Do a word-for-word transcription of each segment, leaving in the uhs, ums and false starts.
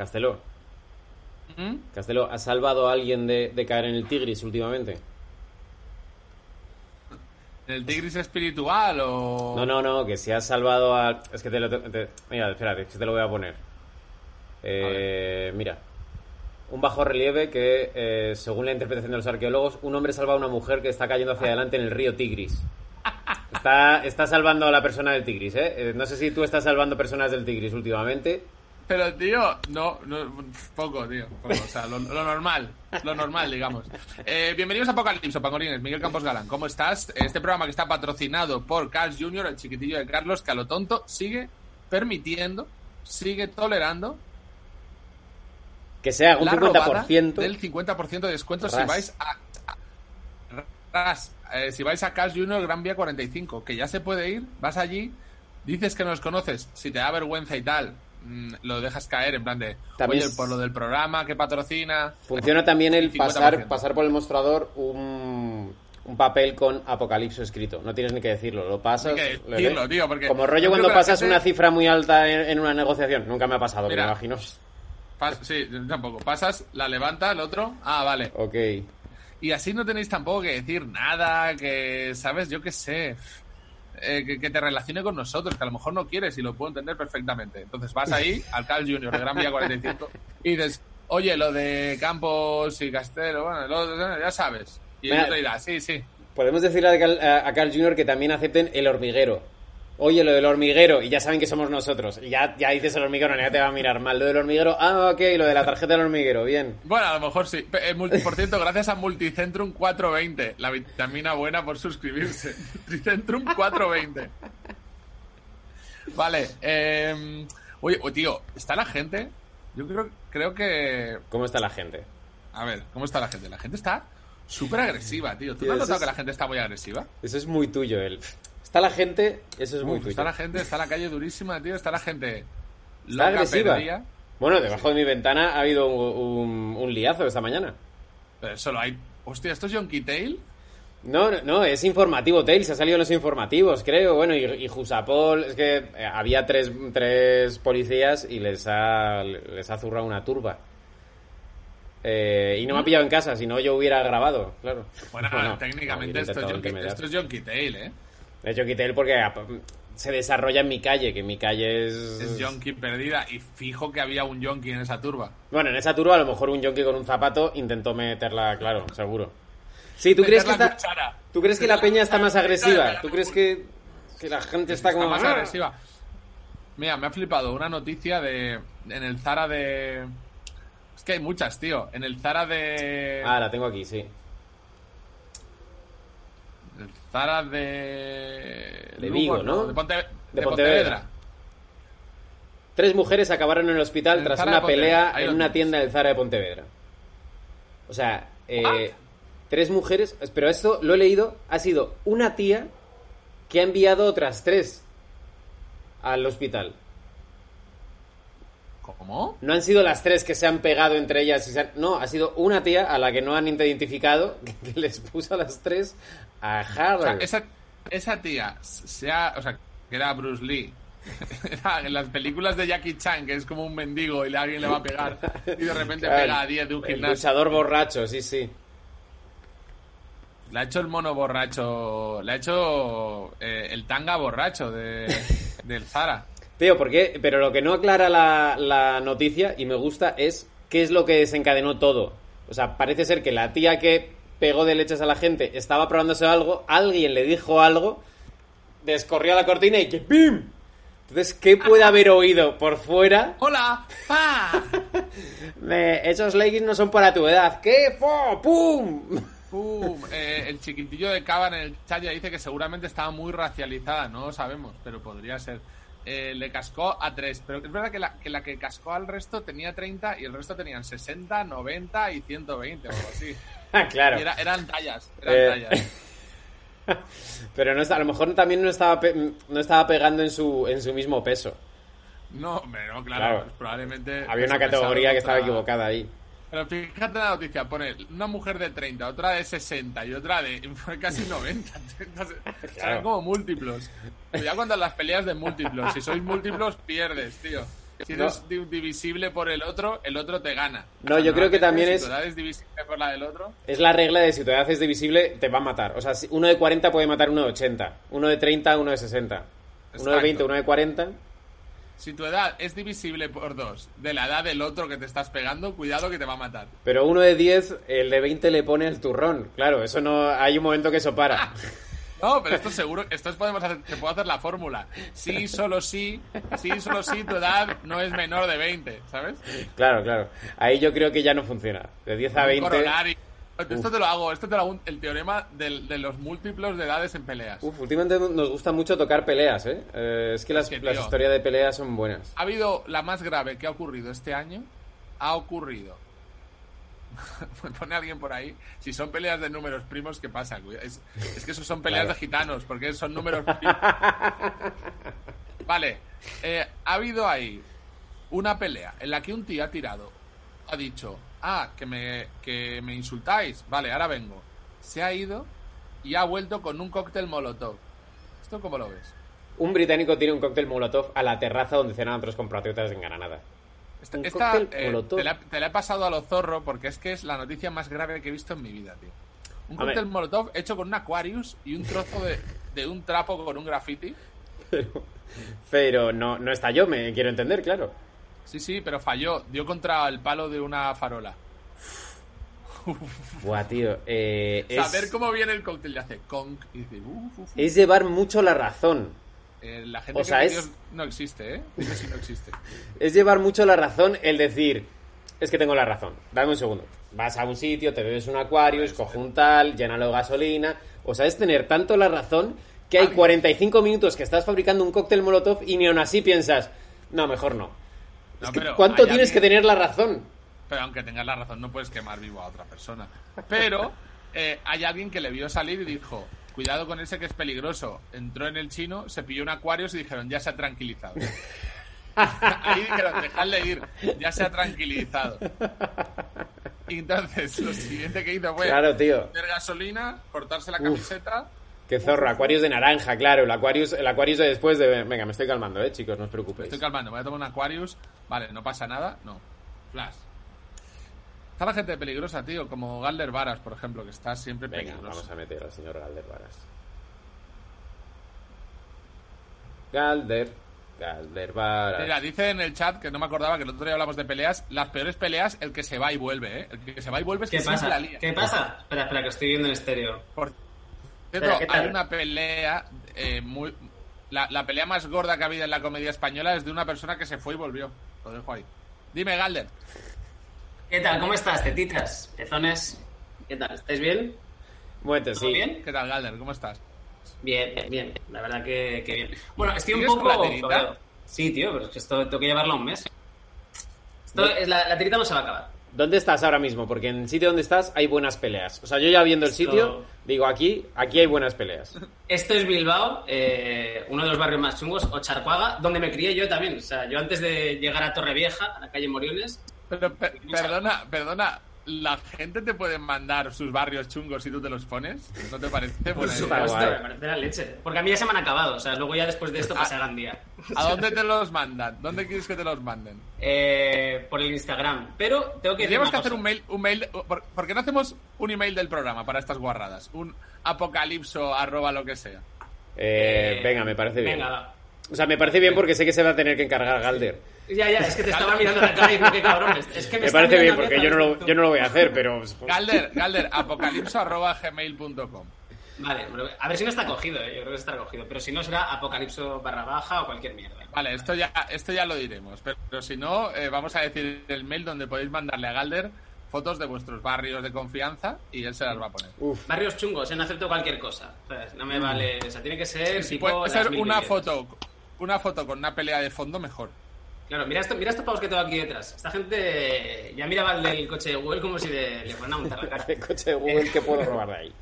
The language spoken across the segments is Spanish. Casteló, ¿Mm? Casteló, ¿has salvado a alguien de, de caer en el Tigris últimamente? ¿El Tigris espiritual o...? No, no, no, que si has salvado a... Es que te lo... Te... Mira, espérate, que te lo voy a poner. Eh, a mira, un bajo relieve que, eh, según la interpretación de los arqueólogos, un hombre salva a una mujer que está cayendo hacia adelante en el río Tigris. Está, está salvando a la persona del Tigris, ¿eh? Eh, no sé si tú estás salvando personas del Tigris últimamente... Pero, tío, no, no, poco, tío, poco, o sea, lo, lo normal, lo normal, digamos. Eh, bienvenidos a Apocalipso, Pangolines, Miguel Campos Galán, ¿cómo estás? Este programa que está patrocinado por Carl junior, el chiquitillo de Carlos, que a lo tonto sigue permitiendo, sigue tolerando... Que sea un cincuenta por ciento. Del cincuenta por ciento de descuento ras. si vais a... a ras, eh, si vais a Carl junior Gran Vía cuarenta y cinco, que ya se puede ir, vas allí, dices que nos conoces, si te da vergüenza y tal... lo dejas caer en plan de también, oye, por lo del programa que patrocina funciona también el pasar, pasar por el mostrador un, un papel con Apocalipso escrito, no tienes ni que decirlo, lo pasas que decirlo, tío, porque como rollo cuando pasas gente... una cifra muy alta en, en una negociación, nunca me ha pasado. Mira, me imagino pas, sí, tampoco, pasas, la levanta el otro, ah, vale, ok, y así no tenéis tampoco que decir nada que, sabes, yo qué sé. Eh, que, que te relacione con nosotros, que a lo mejor no quieres y lo puedo entender perfectamente. Entonces vas ahí al Carl junior de Gran Vía cuarenta y cinco y dices, oye, lo de Campos y Castelo, bueno, lo, ya sabes. Y él te dirá, sí, sí. Podemos decirle a Carl, a Carl junior que también acepten el hormiguero. Oye, lo del hormiguero, y ya saben que somos nosotros. Y ya, ya dices el hormiguero, ya te va a mirar mal. Lo del hormiguero, ah, ok, lo de la tarjeta del hormiguero, bien. Bueno, a lo mejor sí. Por cierto, gracias a Multicentrum cuatrocientos veinte, la vitamina buena por suscribirse. Multicentrum cuatrocientos veinte. Vale, eh, oye, tío, ¿está la gente? Yo creo, creo que... ¿Cómo está la gente? A ver, ¿cómo está la gente? La gente está súper agresiva, tío. ¿Tú no has notado es... que la gente está muy agresiva? Eso es muy tuyo, él. Está la gente, eso es muy Uf, Está la gente, está la calle durísima, tío. Está la gente loca, agresiva. Perdida. Bueno, debajo sí. de mi ventana ha habido un, un, un liazo esta mañana. Pero solo hay... Hostia, ¿esto es Yonky Tail? No, no, no, es informativo Tail. Se ha salido en los informativos, creo. Bueno, y, y Jusapol... Es que había tres, tres policías y les ha, les ha zurrado una turba. Eh, y no me ha pillado en casa, si no yo hubiera grabado, claro. Bueno, bueno técnicamente no, esto, es Yonky, esto es Yonky Tail, ¿eh? De hecho, quité él porque se desarrolla en mi calle, que mi calle es... Es yonki perdida, y fijo que había un yonki en esa turba. Bueno, en esa turba a lo mejor un yonki con un zapato intentó meterla, claro, seguro. Sí, ¿tú crees que está... ¿Tú crees que la peña está más agresiva? ¿Tú crees que, que la gente está como... más agresiva? Mira, me ha flipado una noticia de... En el Zara de... Es que hay muchas, tío. En el Zara de... Ah, la tengo aquí, sí. Zara de... De Vigo, Lugo, ¿no? ¿no? De, Ponte... de, de Pontevedra. Pontevedra. Tres mujeres acabaron en el hospital el tras Zara una pelea en una tienda del Zara de Pontevedra. O sea, eh, tres mujeres... Pero esto, lo he leído, ha sido una tía que ha enviado otras tres al hospital. ¿Cómo? No han sido las tres que se han pegado entre ellas. Y se han... No, ha sido una tía a la que no han identificado que les puso a las tres... Ajá, o sea, esa, esa tía se ha, o sea, que era Bruce Lee era en las películas de Jackie Chan, que es como un mendigo y alguien le va a pegar y de repente claro, pega a diez de un gimnasio. El luchador borracho, sí, sí. Le ha hecho el mono borracho. Le ha hecho eh, el tanga borracho de, del Zara. Tío, ¿por qué? Pero lo que no aclara la, la noticia, y me gusta, es qué es lo que desencadenó todo. O sea, parece ser que la tía que pegó de leches a la gente, estaba probándose algo, alguien le dijo algo, descorrió la cortina y que ¡pim! Entonces, ¿qué puede haber oído por fuera? ¡Hola! ¡Pa! Me, esos leggings no son para tu edad. ¿Qué? ¡Fo! ¡Pum! ¡Pum! Eh, el chiquitillo de Cava en el chat ya dice que seguramente estaba muy racializada, no lo sabemos, pero podría ser. eh, le cascó a tres, pero es verdad que la, que la que cascó al resto tenía treinta y el resto tenían sesenta, noventa y ciento veinte o algo así. Claro. Era, eran tallas, eran eh... tallas. Pero no está, a lo mejor también no estaba pe, no estaba pegando en su en su mismo peso. No, pero claro, claro. Pues probablemente había una categoría que estaba otra... equivocada ahí. Pero fíjate la noticia, pone una mujer de treinta, otra de sesenta y otra de casi noventa. Entonces, claro. Serán como múltiplos. Ya cuando las peleas de múltiplos, si sois múltiplos pierdes, tío. Si eres no. divisible por el otro, el otro te gana. No, o sea, yo no creo que también es... Si tu edad es divisible por la del otro... Es la regla de si tu edad es divisible, te va a matar. O sea, uno de cuarenta puede matar uno de ochenta. Uno de treinta, uno de sesenta. Exacto. Uno de veinte, uno de cuarenta... Si tu edad es divisible por dos de la edad del otro que te estás pegando, cuidado que te va a matar. Pero uno de diez, el de veinte le pone el turrón. Claro, eso no... Hay un momento que eso para. Ah. No, pero esto seguro, esto podemos hacer, te puedo hacer la fórmula. Sí, solo sí, sí, solo sí, tu edad no es menor de veinte, ¿sabes? Claro, claro. Ahí yo creo que ya no funciona. De diez a veinte... Corolario. Esto uf. te lo hago, esto te lo hago, el teorema de, de los múltiplos de edades en peleas. Uf, últimamente nos gusta mucho tocar peleas, ¿eh? eh es que las, es que, tío, las historias de peleas son buenas. Ha habido la más grave que ha ocurrido este año, ha ocurrido... Me pone alguien por ahí, si son peleas de números primos, ¿qué pasa? Es, es que eso son peleas claro. de gitanos, porque son números primos. Vale, eh, ha habido ahí una pelea en la que un tío ha tirado, ha dicho, ah, que me, que me insultáis, vale, ahora vengo. Se ha ido y ha vuelto con un cóctel molotov. ¿Esto cómo lo ves? Un británico tiene un cóctel molotov a la terraza donde cenan otros compatriotas en Granada. Esta, esta eh, te, la, te la he pasado a lo zorro porque es que es la noticia más grave que he visto en mi vida, tío. Un cóctel molotov hecho con un Aquarius y un trozo de, de un trapo con un graffiti. Pero, pero no, no estalló, me quiero entender, claro. Sí, sí, pero falló. Dio contra el palo de una farola. Buah, tío. Eh, Saber es... cómo viene el cóctel le hace conk y dice... Uf, uf, uf. Es llevar mucho la razón. Eh, la gente o sea, que es... Dios no existe, ¿eh? Dice si no existe. Es llevar mucho la razón el decir, es que tengo la razón, dame un segundo. Vas a un sitio, te bebes un Aquarius, coge un tal, llénalo de gasolina. O sea, es tener tanto la razón que hay cuarenta y cinco minutos que estás fabricando un cóctel molotov y ni aún así piensas, no, mejor no. no es que, ¿cuánto tienes alguien... que tener la razón? Pero aunque tengas la razón no puedes quemar vivo a otra persona. Pero eh, hay alguien que le vio salir y dijo... Cuidado con ese que es peligroso. Entró en el chino, se pilló un Aquarius y dijeron, ya se ha tranquilizado. Ahí dijeron, dejadle ir, ya se ha tranquilizado. Y entonces, lo siguiente que hizo fue claro, tío. Meter gasolina, cortarse la camiseta. Uf, qué zorro, uf. Aquarius de naranja, claro. El Aquarius, el Aquarius de después de... Venga, me estoy calmando, eh, chicos, no os preocupéis. Me estoy calmando, voy a tomar un Aquarius. Vale, no pasa nada, no. Flash. Está la gente peligrosa, tío, como Galder Varas, por ejemplo, que está siempre peligrosa. Venga, vamos a meter al señor Galder Varas. Galder, Galder Varas. Mira, dice en el chat, que no me acordaba, que el otro día hablamos de peleas, las peores peleas, el que se va y vuelve, ¿eh? El que se va y vuelve es que se la lía. ¿Qué pasa? Espera, espera, que estoy viendo en estéreo. Por cierto, hay una pelea eh, muy... La, la pelea más gorda que ha habido en la comedia española es de una persona que se fue y volvió. Lo dejo ahí. Dime, Galder. ¿Qué tal? ¿Cómo estás, tetitas? Pezones. ¿Qué tal? ¿Estáis bien? Bueno, ¿todo sí. bien? ¿Qué tal, Galder? ¿Cómo estás? Bien, bien, bien. La verdad que, que bien. Bueno, estoy un poco... La sí, tío, pero es que esto tengo que llevarlo un mes. Esto es la, la tirita no se va a acabar. ¿Dónde estás ahora mismo? Porque en el sitio donde estás hay buenas peleas. O sea, yo ya viendo el esto... sitio, digo, aquí aquí hay buenas peleas. Esto es Bilbao, eh, uno de los barrios más chungos, Ocharcoaga, donde me crié yo también. O sea, yo antes de llegar a Torrevieja, a la calle Moriones... Pero per- perdona, perdona, ¿la gente te puede mandar sus barrios chungos si tú te los pones? ¿No te parece? Por supuesto, me parece la leche. Porque a mí ya se me han acabado, o sea, luego ya después de esto pasa gran día. ¿A dónde te los mandan? ¿Dónde quieres que te los manden? Eh, por el Instagram, pero tengo que... Tenemos que hacer un mail, un mail, ¿por qué no hacemos un email del programa para estas guarradas? Un apocalipso arroba lo que sea. Eh, eh, venga, me parece bien. Venga, va. O sea, me parece bien porque sé que se va a tener que encargar Galder. Ya, ya, es que te estaba mirando la cara y dije, qué cabrón. Es que me, me parece bien porque yo no, lo, yo no lo voy a hacer, pero... Galder, Galder, apocalipso arroba gmail punto com. Vale, a ver si no está cogido, ¿eh? Yo creo que está cogido. Pero si no, será apocalipso barra baja o cualquier mierda. Vale, esto ya, esto ya lo diremos. Pero, pero si no, eh, vamos a decir el mail donde podéis mandarle a Galder fotos de vuestros barrios de confianza y él se las va a poner. Uf. Barrios chungos, ¿eh? No acepto cualquier cosa. O sea, no me vale... O sea, tiene que ser... Sí, tipo puede ser una foto... una foto con una pelea de fondo, mejor. Claro, mira, esto, mira estos pavos que tengo aquí detrás. Esta gente ya miraba el, el coche de Google como si le, le fueran a montar la cara. El coche de Google que puedo robar de ahí.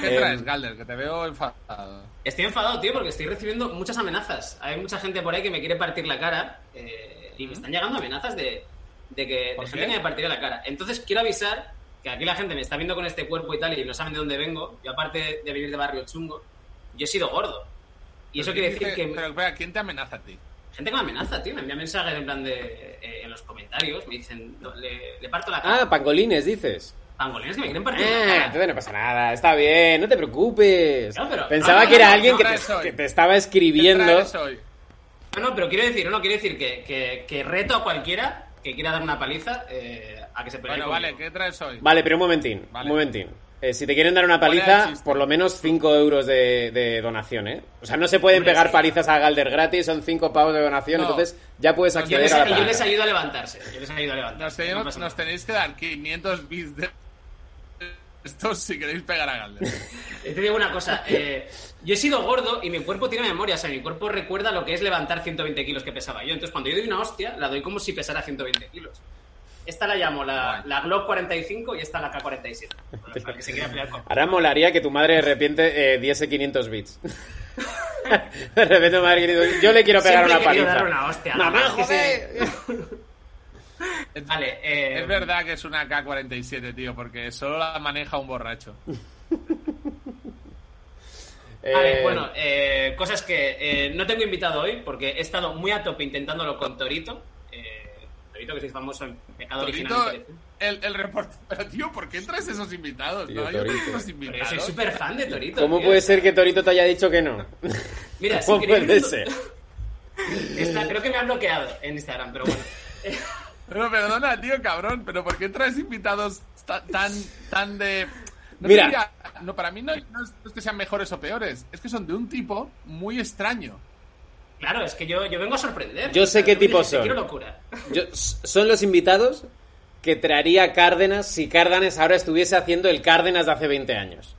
¿Qué eh, traes, Galder? Que te veo enfadado. Estoy enfadado, tío, porque estoy recibiendo muchas amenazas. Hay mucha gente por ahí que me quiere partir la cara eh, y me están llegando amenazas de, de que de gente que me partirá la cara. Entonces quiero avisar que aquí la gente me está viendo con este cuerpo y tal y no saben de dónde vengo. Yo, aparte de vivir de barrio chungo, yo he sido gordo. Y eso quiere decir que... Pero, espera, ¿quién te amenaza a ti? Gente que me amenaza, tío. Me envía mensajes en plan de... Eh, en los comentarios me dicen... Le, le parto la cara. Ah, pangolines, dices. Pangolines que me quieren partir ah, la cara. Entonces no pasa nada. Está bien, no te preocupes. No, pero, Pensaba no, no, que era no, alguien no, que, te, que te estaba escribiendo. No, no, pero quiero decir... No, quiero decir que, que, que reto a cualquiera que quiera dar una paliza eh, a que se pelee. Bueno, conmigo. Vale, ¿qué traes hoy? Vale, pero un momentín. Vale. Un momentín. Eh, si te quieren dar una paliza, por lo menos cinco euros de, de donación, ¿eh? O sea, no se pueden pegar sí. palizas a Galder gratis, son cinco pavos de donación, no. Entonces ya puedes acceder les, a la paliza. Yo les ayudo a levantarse, yo les ayudo a levantarse. Nos, no tenemos, nos tenéis que dar quinientos bits de estos si queréis pegar a Galder. Te digo una cosa, eh, yo he sido gordo y mi cuerpo tiene memoria, o sea, mi cuerpo recuerda lo que es levantar ciento veinte kilos que pesaba yo. Entonces, cuando yo doy una hostia, la doy como si pesara ciento veinte kilos. Esta la llamo la, la Glock cuarenta y cinco y esta la K cuarenta y siete. Bueno, que se quiera pelear con... Ahora molaría que tu madre de repente eh, diese quinientos bits. De repente tu madre... Yo le quiero pegar siempre una paliza. Una hostia, ¡mamá, joder! Se... Vale, eh... Es verdad que es una K cuarenta y siete, tío, porque solo la maneja un borracho. Vale, eh... bueno, eh, cosas que eh, no tengo invitado hoy porque he estado muy a tope intentándolo con Torito. Torito, que sois famoso en Pecado Original. El, el reportero, pero tío, ¿por qué traes esos invitados? Tío, no, yo no tengo invitados. Pero soy súper fan de Torito. ¿Cómo tío? Puede ser que Torito te haya dicho que no? Mira, ¿cómo si puede un... ser? Está, creo que me han bloqueado en Instagram, pero bueno. Pero perdona, tío, cabrón, pero ¿por qué traes invitados ta- tan, tan de... No Mira. Diría, no, para mí no, no es que sean mejores o peores, es que son de un tipo muy extraño. Claro, es que yo, yo vengo a sorprender. Yo sé qué tipo son. Quiero locura. Yo, son los invitados que traería Cárdenas si Cárdenas ahora estuviese haciendo el Cárdenas de hace veinte años.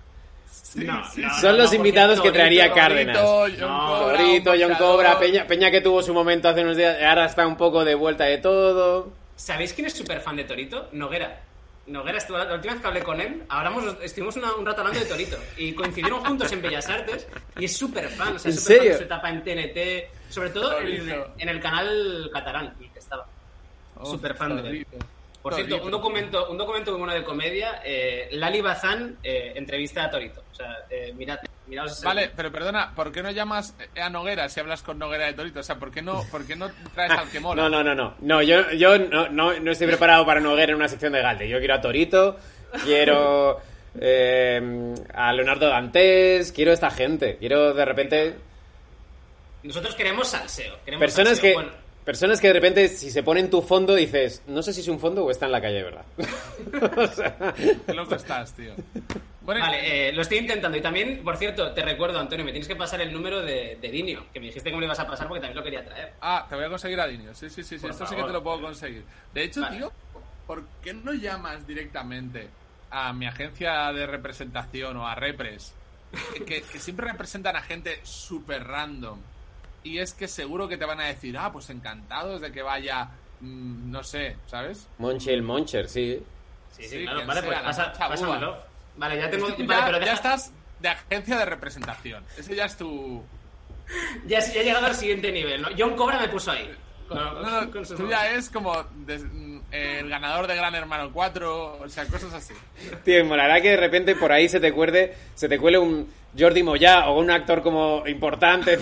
Sí, no, sí, son no, los no, invitados que traería Torito, Cárdenas. Torito, John, no, John Cobra, Peña, Peña que tuvo su momento hace unos días, ahora está un poco de vuelta de todo. ¿Sabéis quién es súper fan de Torito? Noguera. Noguera, estuvo, la última vez que hablé con él, hablamos, estuvimos una, un rato hablando de Torito y coincidieron juntos en Bellas Artes y es súper fan, o sea, súper fan de su etapa en T N T, sobre todo en, en el canal catalán en el que estaba. Oh, súper fan de él. Por Torito. Cierto, un documento, un documento muy bueno de comedia, eh, Lali Bazán eh, entrevista a Torito. O sea, eh, mirad, miraos ese. Vale, pero perdona, ¿por qué no llamas a Noguera si hablas con Noguera de Torito? O sea, ¿por qué no, por qué no traes al que mola? No, no, no, no. No, yo, yo no, no, no estoy preparado para Noguera en una sección de Galde. Yo quiero a Torito, quiero eh, a Leonardo Dantes, quiero a esta gente. Quiero de repente. Nosotros queremos salseo. Queremos personas salseo, que. Bueno. Personas que de repente, si se ponen tu fondo, dices, no sé si es un fondo o está en la calle, ¿verdad? O sea... Qué loco estás, tío. Bueno, vale, eh, lo estoy intentando. Y también, por cierto, te recuerdo, Antonio, me tienes que pasar el número de, de Dinio, que me dijiste que me lo ibas a pasar porque también lo quería traer. Ah, te voy a conseguir a Dinio. Sí, sí, sí. sí. Esto favor, sí que te lo puedo conseguir. De hecho, vale. Tío, ¿por qué no llamas directamente a mi agencia de representación o a Repres? Que, que, que siempre representan a gente súper random. Y es que seguro que te van a decir, ah, pues encantados de que vaya, mmm, no sé, ¿sabes? Moncher, Moncher, sí. Sí, sí, sí claro, vale, sea, pues pasa, pásamelo. Vale, ya tengo... Ya, vale, pero ya deja... estás de agencia de representación. Ese ya es tu... Ya, ya he llegado al siguiente nivel, ¿no? John Cobra me puso ahí. Con, no, no, con su tú ya es como des, eh, el ganador de Gran Hermano cuatro, o sea, cosas así. Tío, molará que de repente por ahí se te cuerde, se te cuele un Jordi Moyá o un actor como importante...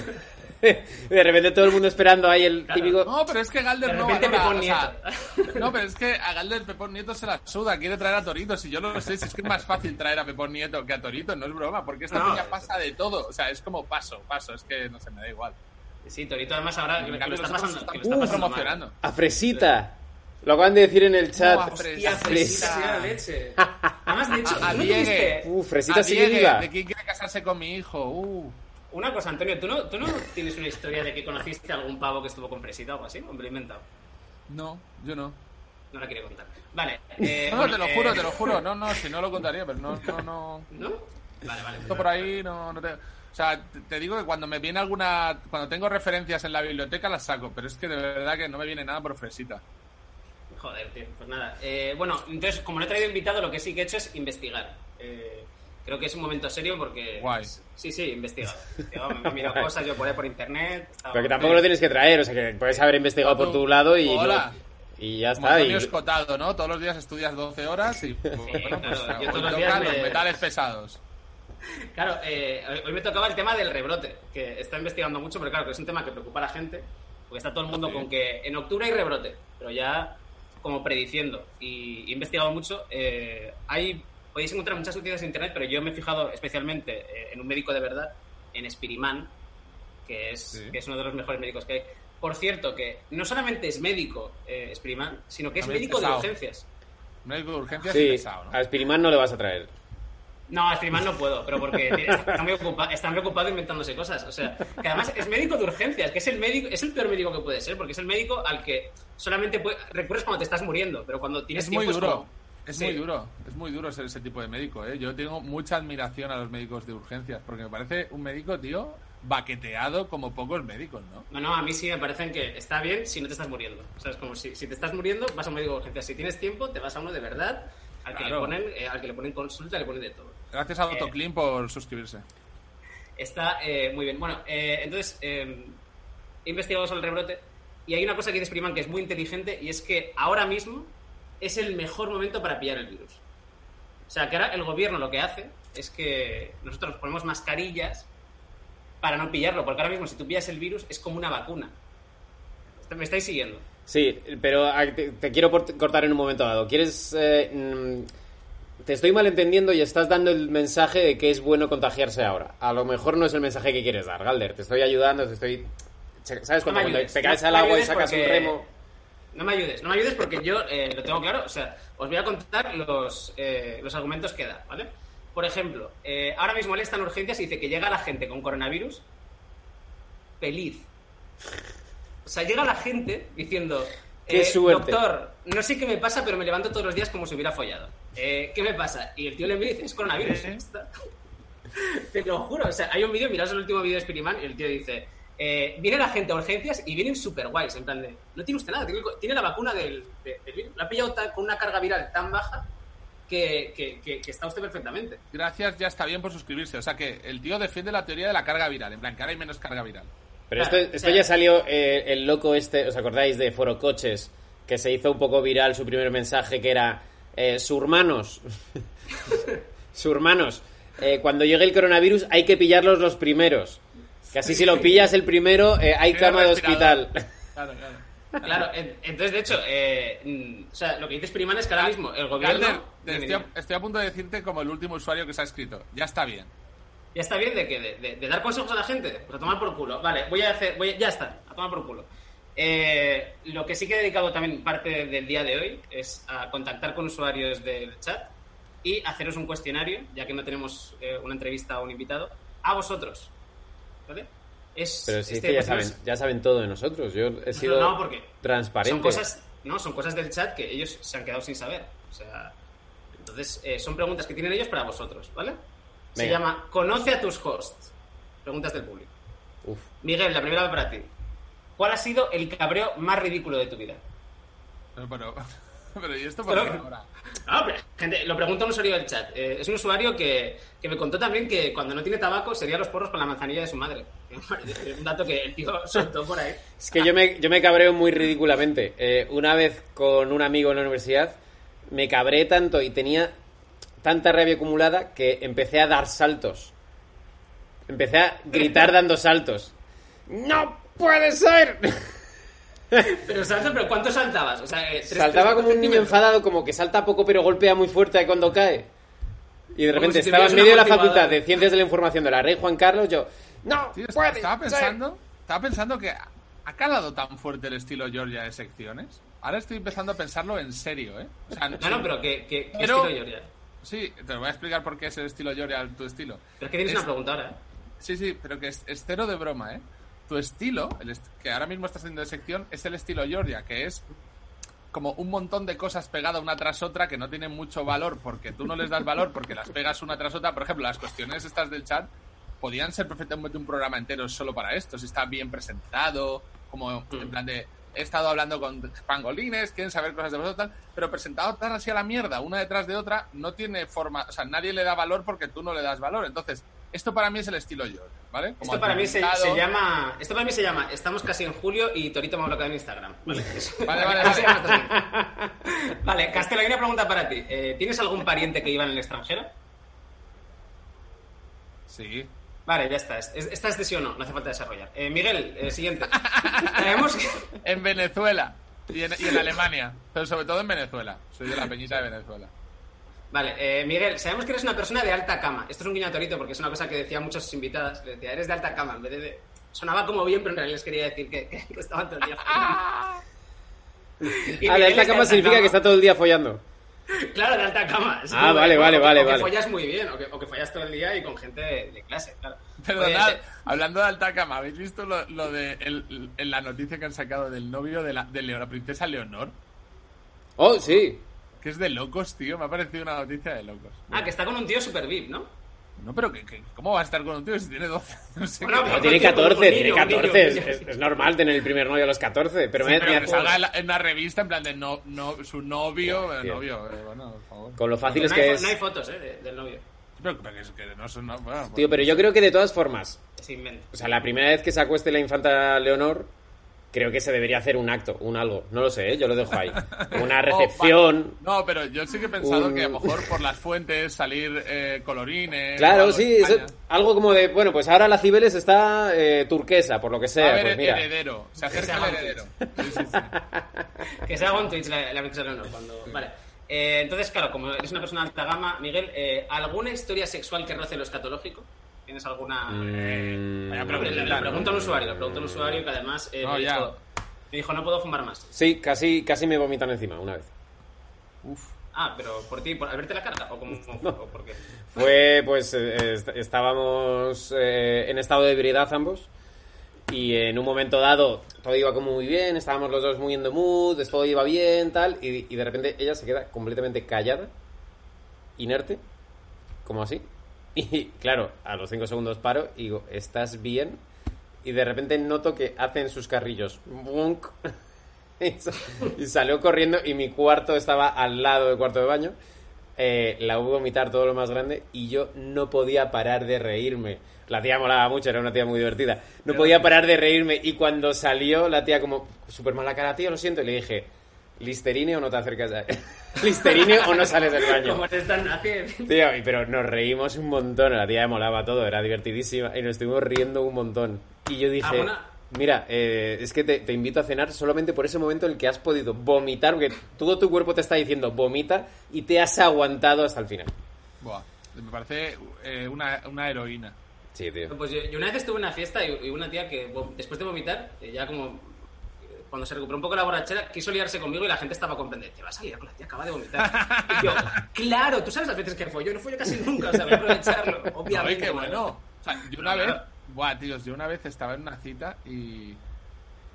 De repente todo el mundo esperando ahí el claro. típico... No, pero es que Galder no valora, o sea, no, pero es que a Galder Pepón Nieto se la suda, quiere traer a Torito, si yo lo sé, si es que es más fácil traer a Pepón Nieto que a Torito, no es broma, porque esta no. Peña pasa de todo, o sea, es como paso, paso, es que no se me da igual. Sí, Torito además ahora que, que lo está pasando, está, que lo está pasando uh, promocionando. ¡A Fresita! Lo acaban de decir en el chat. Oh, hostia, Fresita, Fresita. Leche. Además, de hecho, a Diegue. Uh, Fresita sigue viva. ¿De quién quiere casarse con mi hijo? Uh... Una cosa, Antonio, ¿tú no, ¿tú no tienes una historia de que conociste a algún pavo que estuvo con Fresita o algo así? Hombre, inventado. No, yo no. No la quería contar. Vale. Eh, no, bueno, te lo eh... juro, te lo juro. No, no, si no lo contaría, pero no, no, no. ¿No? Vale, vale. Esto por ahí no, no te... O sea, te digo que cuando me viene alguna... Cuando tengo referencias en la biblioteca las saco, pero es que de verdad que no me viene nada por fresita. Joder, tío, pues nada. Eh, bueno, entonces, como no he traído invitado, lo que sí que he hecho es investigar. Eh, creo que es un momento serio porque... Guay. Sí, sí, investiga. Me he mirado cosas, yo podía por internet... Estaba... Pero que tampoco lo tienes que traer, o sea, que puedes haber investigado por tu lado y... Hola. No... Y ya está. Antonio Escotado, ¿no? Todos los días estudias doce horas y... Pues, sí, bueno, pues, claro. Yo todos los días los me... metales pesados. Claro, eh, hoy me tocaba el tema del rebrote, que está investigando mucho, pero claro, que es un tema que preocupa a la gente, porque está todo el mundo sí. con que en octubre hay rebrote, pero ya como prediciendo. Y he investigado mucho. Eh, hay podéis encontrar muchas noticias en internet, pero yo me he fijado especialmente en un médico de verdad, en Spiriman, que es, sí. que es uno de los mejores médicos que hay. Por cierto, que no solamente es médico, eh, Spiriman, sino que es médico pesado. de urgencias. Médico de urgencias sí. y pesado, ¿no? A Spiriman no le vas a traer. No, a Spiriman no puedo, pero porque está muy, ocupado, está muy ocupado inventándose cosas. O sea, que además es médico de urgencias, que es el médico, es el peor médico que puede ser, porque es el médico al que solamente puede, recurres cuando te estás muriendo, pero cuando tienes es tiempo... Muy duro. Es, como, es sí. muy duro, es muy duro ser ese tipo de médico, ¿eh? Yo tengo mucha admiración a los médicos de urgencias, porque me parece un médico, tío... baqueteado como pocos médicos, ¿no? No, no, a mí sí me parecen que está bien si no te estás muriendo. O sea, es como si, si te estás muriendo, vas a un médico de urgencias. Si tienes tiempo, te vas a uno de verdad, al que, claro. le, ponen, eh, al que le ponen consulta, le ponen de todo. Gracias a DotoClean eh, por suscribirse. Está eh, muy bien. Bueno, eh, entonces, eh, he investigado sobre el rebrote y hay una cosa que dice Spiriman que es muy inteligente y es que ahora mismo es el mejor momento para pillar el virus. O sea, que ahora el gobierno lo que hace es que nosotros ponemos mascarillas para no pillarlo, porque ahora mismo si tú pillas el virus es como una vacuna. ¿Me estáis siguiendo? Sí, pero te, te quiero cortar en un momento dado. ¿Quieres...? Eh, te estoy malentendiendo y estás dando el mensaje de que es bueno contagiarse ahora. A lo mejor no es el mensaje que quieres dar, Galder. Te estoy ayudando, te estoy... ¿Sabes cuando, no cuando te caes no, al agua y sacas porque... un remo? No me ayudes, no me ayudes porque yo eh, lo tengo claro. O sea, os voy a contar los, eh, los argumentos que da, ¿vale? Por ejemplo, eh, ahora mismo él está en urgencias y dice que llega la gente con coronavirus feliz. O sea, llega la gente diciendo... Eh, doctor, no sé qué me pasa, pero me levanto todos los días como si hubiera follado. Eh, ¿Qué me pasa? Y el tío le dice, es coronavirus. Te lo juro. O sea, hay un vídeo, mirad el último vídeo de Spiriman, y el tío dice... Eh, viene la gente a urgencias y vienen super guays, en plan de... No tiene usted nada, tiene, tiene la vacuna del, de, del virus. La ha pillado tan, con una carga viral tan baja... Que, que, que, que está usted perfectamente. Gracias, ya está bien por suscribirse. O sea que el tío defiende la teoría de la carga viral. En plan, que ahora hay menos carga viral. Pero claro, esto, esto o sea, ya salió eh, el loco este, ¿os acordáis de Foro Coches? Que se hizo un poco viral su primer mensaje que era eh, surmanos, surmanos, eh, cuando llegue el coronavirus hay que pillarlos los primeros. Que así si lo pillas el primero eh, hay cama de hospital. Claro, claro. Claro, entonces, de hecho, eh, o sea, lo que dice Spiriman es que ahora mismo el gobierno... Galder, te estoy, a, estoy a punto de decirte como el último usuario que se ha escrito. Ya está bien. ¿Ya está bien de qué? ¿De, de, de dar consejos a la gente? Pues a tomar por culo. Vale, voy a hacer... Voy a, ya está, a tomar por culo. Eh, lo que sí que he dedicado también parte del día de hoy es a contactar con usuarios del chat y haceros un cuestionario, ya que no tenemos eh, una entrevista o un invitado, a vosotros. ¿Vale? Es, pero si este es que ya saben, ya saben todo de nosotros. Yo he sido no, no, transparente. Son cosas, no, son cosas del chat que ellos se han quedado sin saber. O sea, entonces eh, son preguntas que tienen ellos para vosotros, ¿vale? Venga. Se llama Conoce a tus hosts. Preguntas del público. Uf. Miguel, la primera va para ti. ¿Cuál ha sido el cabreo más ridículo de tu vida? Pero, pero, pero ¿y esto por pero, qué ahora? No, pero, gente, lo pregunta un usuario del chat. Eh, es un usuario que, que me contó también que cuando no tiene tabaco sería los porros con la manzanilla de su madre. Un dato que el tío soltó por ahí. Es que yo me, yo me cabreo muy ridículamente. Eh, una vez con un amigo en la universidad me cabré tanto y tenía tanta rabia acumulada que empecé a dar saltos. Empecé a gritar dando saltos. ¡No puede ser! Pero salto, ¿pero cuánto saltabas? O sea, tres, saltaba como un niño enfadado, como que salta poco pero golpea muy fuerte cuando cae. Y de repente si estaba en medio de la facultad de Ciencias de la Información de la Rey Juan Carlos, yo... No, tío, puede, estaba pensando, sí. estaba pensando que ha calado tan fuerte el estilo Georgia de secciones. Ahora estoy empezando a pensarlo en serio, ¿eh? O sea, no, sí, no, pero ¿qué, qué, qué estilo Georgia? Sí, te lo voy a explicar por qué es el estilo Georgia tu estilo. Pero es que tienes es, una pregunta ahora, ¿eh? Sí, sí, pero que es, es cero de broma, ¿eh? Tu estilo, el est- que ahora mismo estás haciendo de sección, es el estilo Georgia, que es como un montón de cosas pegadas una tras otra que no tienen mucho valor porque tú no les das valor porque las pegas una tras otra. Por ejemplo, las cuestiones estas del chat... podían ser perfectamente un programa entero solo para esto, si está bien presentado, como mm. en plan de... He estado hablando con pangolines, quieren saber cosas de vosotros, tal, pero presentado tan así a la mierda, una detrás de otra, no tiene forma... O sea, nadie le da valor porque tú no le das valor. Entonces, esto para mí es el estilo yo, ¿vale? Como esto para mí se, se llama... Esto para mí se llama... Estamos casi en julio y Torito me ha bloqueado en Instagram. Vale, vale, vale. Vale, vale. Vale, Castelo, hay una pregunta para ti. Eh, ¿Tienes algún pariente que iba en el extranjero? Sí. Vale, ya está. Esta es de sí o no, no hace falta desarrollar. Eh, Miguel, eh, siguiente. En Venezuela y en, y en Alemania, pero sobre todo en Venezuela. Soy de la peñita de Venezuela. Vale, eh, Miguel, sabemos que eres una persona de alta cama. Esto es un guiñatorito porque es una cosa que decían muchas invitadas. Les decía, eres de alta cama. En vez de... Sonaba como bien, pero en realidad les quería decir que, que, que estaban todo el día follando. Ah, de alta cama significa que está todo el día follando. Claro, de alta cama. Sí, ah, vale, vale, vale. O que vale. follas muy bien, o que, o que follas todo el día y con gente de, de clase, claro. Perdonad, hablando de alta cama, ¿habéis visto lo, lo de el, el, la noticia que han sacado del novio de la, de la princesa Leonor? Oh, sí. Que es de locos, tío. Me ha parecido una noticia de locos. Ah, que está con un tío super V I P, ¿no? No, pero que, que, ¿cómo va a estar con un tío si tiene doce? No, sé bueno, no tiene catorce, niño, tiene catorce. Niño, es, es normal tener el primer novio a los catorce. Pero, sí, me pero me que salga en una revista en plan de no, no, su novio. Sí, novio eh, bueno, por favor. Con lo fácil es no que hay, es... No hay fotos, ¿eh? De, del novio. Pero, pero que, es, que no son... Bueno, bueno. Tío, pero yo creo que de todas formas... Se inventa. O sea, la primera vez que se acueste la infanta Leonor, creo que se debería hacer un acto, un algo. No lo sé, ¿eh? Yo lo dejo ahí. Una recepción... Oh, no, pero yo sí que he pensado un... que a lo mejor por las fuentes salir eh, colorines... Claro, sí. Eso, algo como de... Bueno, pues ahora la Cibeles está eh, turquesa, por lo que sea. A ver, pues mira. Heredero. Se acerca el heredero. Sí, sí, sí. Que se haga un Twitch la, la princesa Leonor cuando... Sí. Vale. Eh, entonces, claro, como eres una persona de alta gama, Miguel, eh, ¿alguna historia sexual que roce lo escatológico? ¿Tienes alguna...? Mm, Vaya, pero, la, la pregunta al usuario, la pregunta al usuario que además eh, no, me, dijo, me dijo, no puedo fumar más. Sí, casi, casi me vomitan encima una vez. Uf. Ah, pero ¿por ti? ¿Por, ¿al verte la cara? ¿O, cómo, cómo, no. ¿o por qué? Fue, pues, eh, estábamos eh, en estado de ebriedad ambos y en un momento dado todo iba como muy bien, estábamos los dos muy in the mood, todo iba bien, tal, y, y de repente ella se queda completamente callada, inerte, como así. Y claro, a los cinco segundos paro y digo, ¿estás bien? Y de repente noto que hacen sus carrillos. ¡Bunk! Y salió corriendo y mi cuarto estaba al lado del cuarto de baño. Eh, la hubo vomitar todo lo más grande y yo no podía parar de reírme. La tía molaba mucho, era una tía muy divertida. No podía parar de reírme y cuando salió la tía como, súper mala cara, tío, lo siento. Y le dije... Listerine o no te acercas a... Listerine o no sales del baño. ¿Cómo te están haciendo? Tío, pero nos reímos un montón. La tía me molaba todo, era divertidísima. Y nos estuvimos riendo un montón. Y yo dije, ¿alguna? Mira, eh, es que te, te invito a cenar solamente por ese momento en el que has podido vomitar. Porque todo tu cuerpo te está diciendo vomita y te has aguantado hasta el final. Buah, me parece eh, una, una heroína. Sí, tío. Pues yo, yo una vez estuve en una fiesta y, y una tía que después de vomitar, ya como... Cuando se recuperó un poco la borrachera, quiso liarse conmigo y la gente estaba a comprender. Te vas a liar con la tía, acaba de vomitar. Y yo, claro, tú sabes las veces que follo, no follo casi nunca, o sea, voy a aprovecharlo, obviamente. Ay, qué bueno. O sea, yo una vez, buah, tíos, yo una vez estaba en una cita y,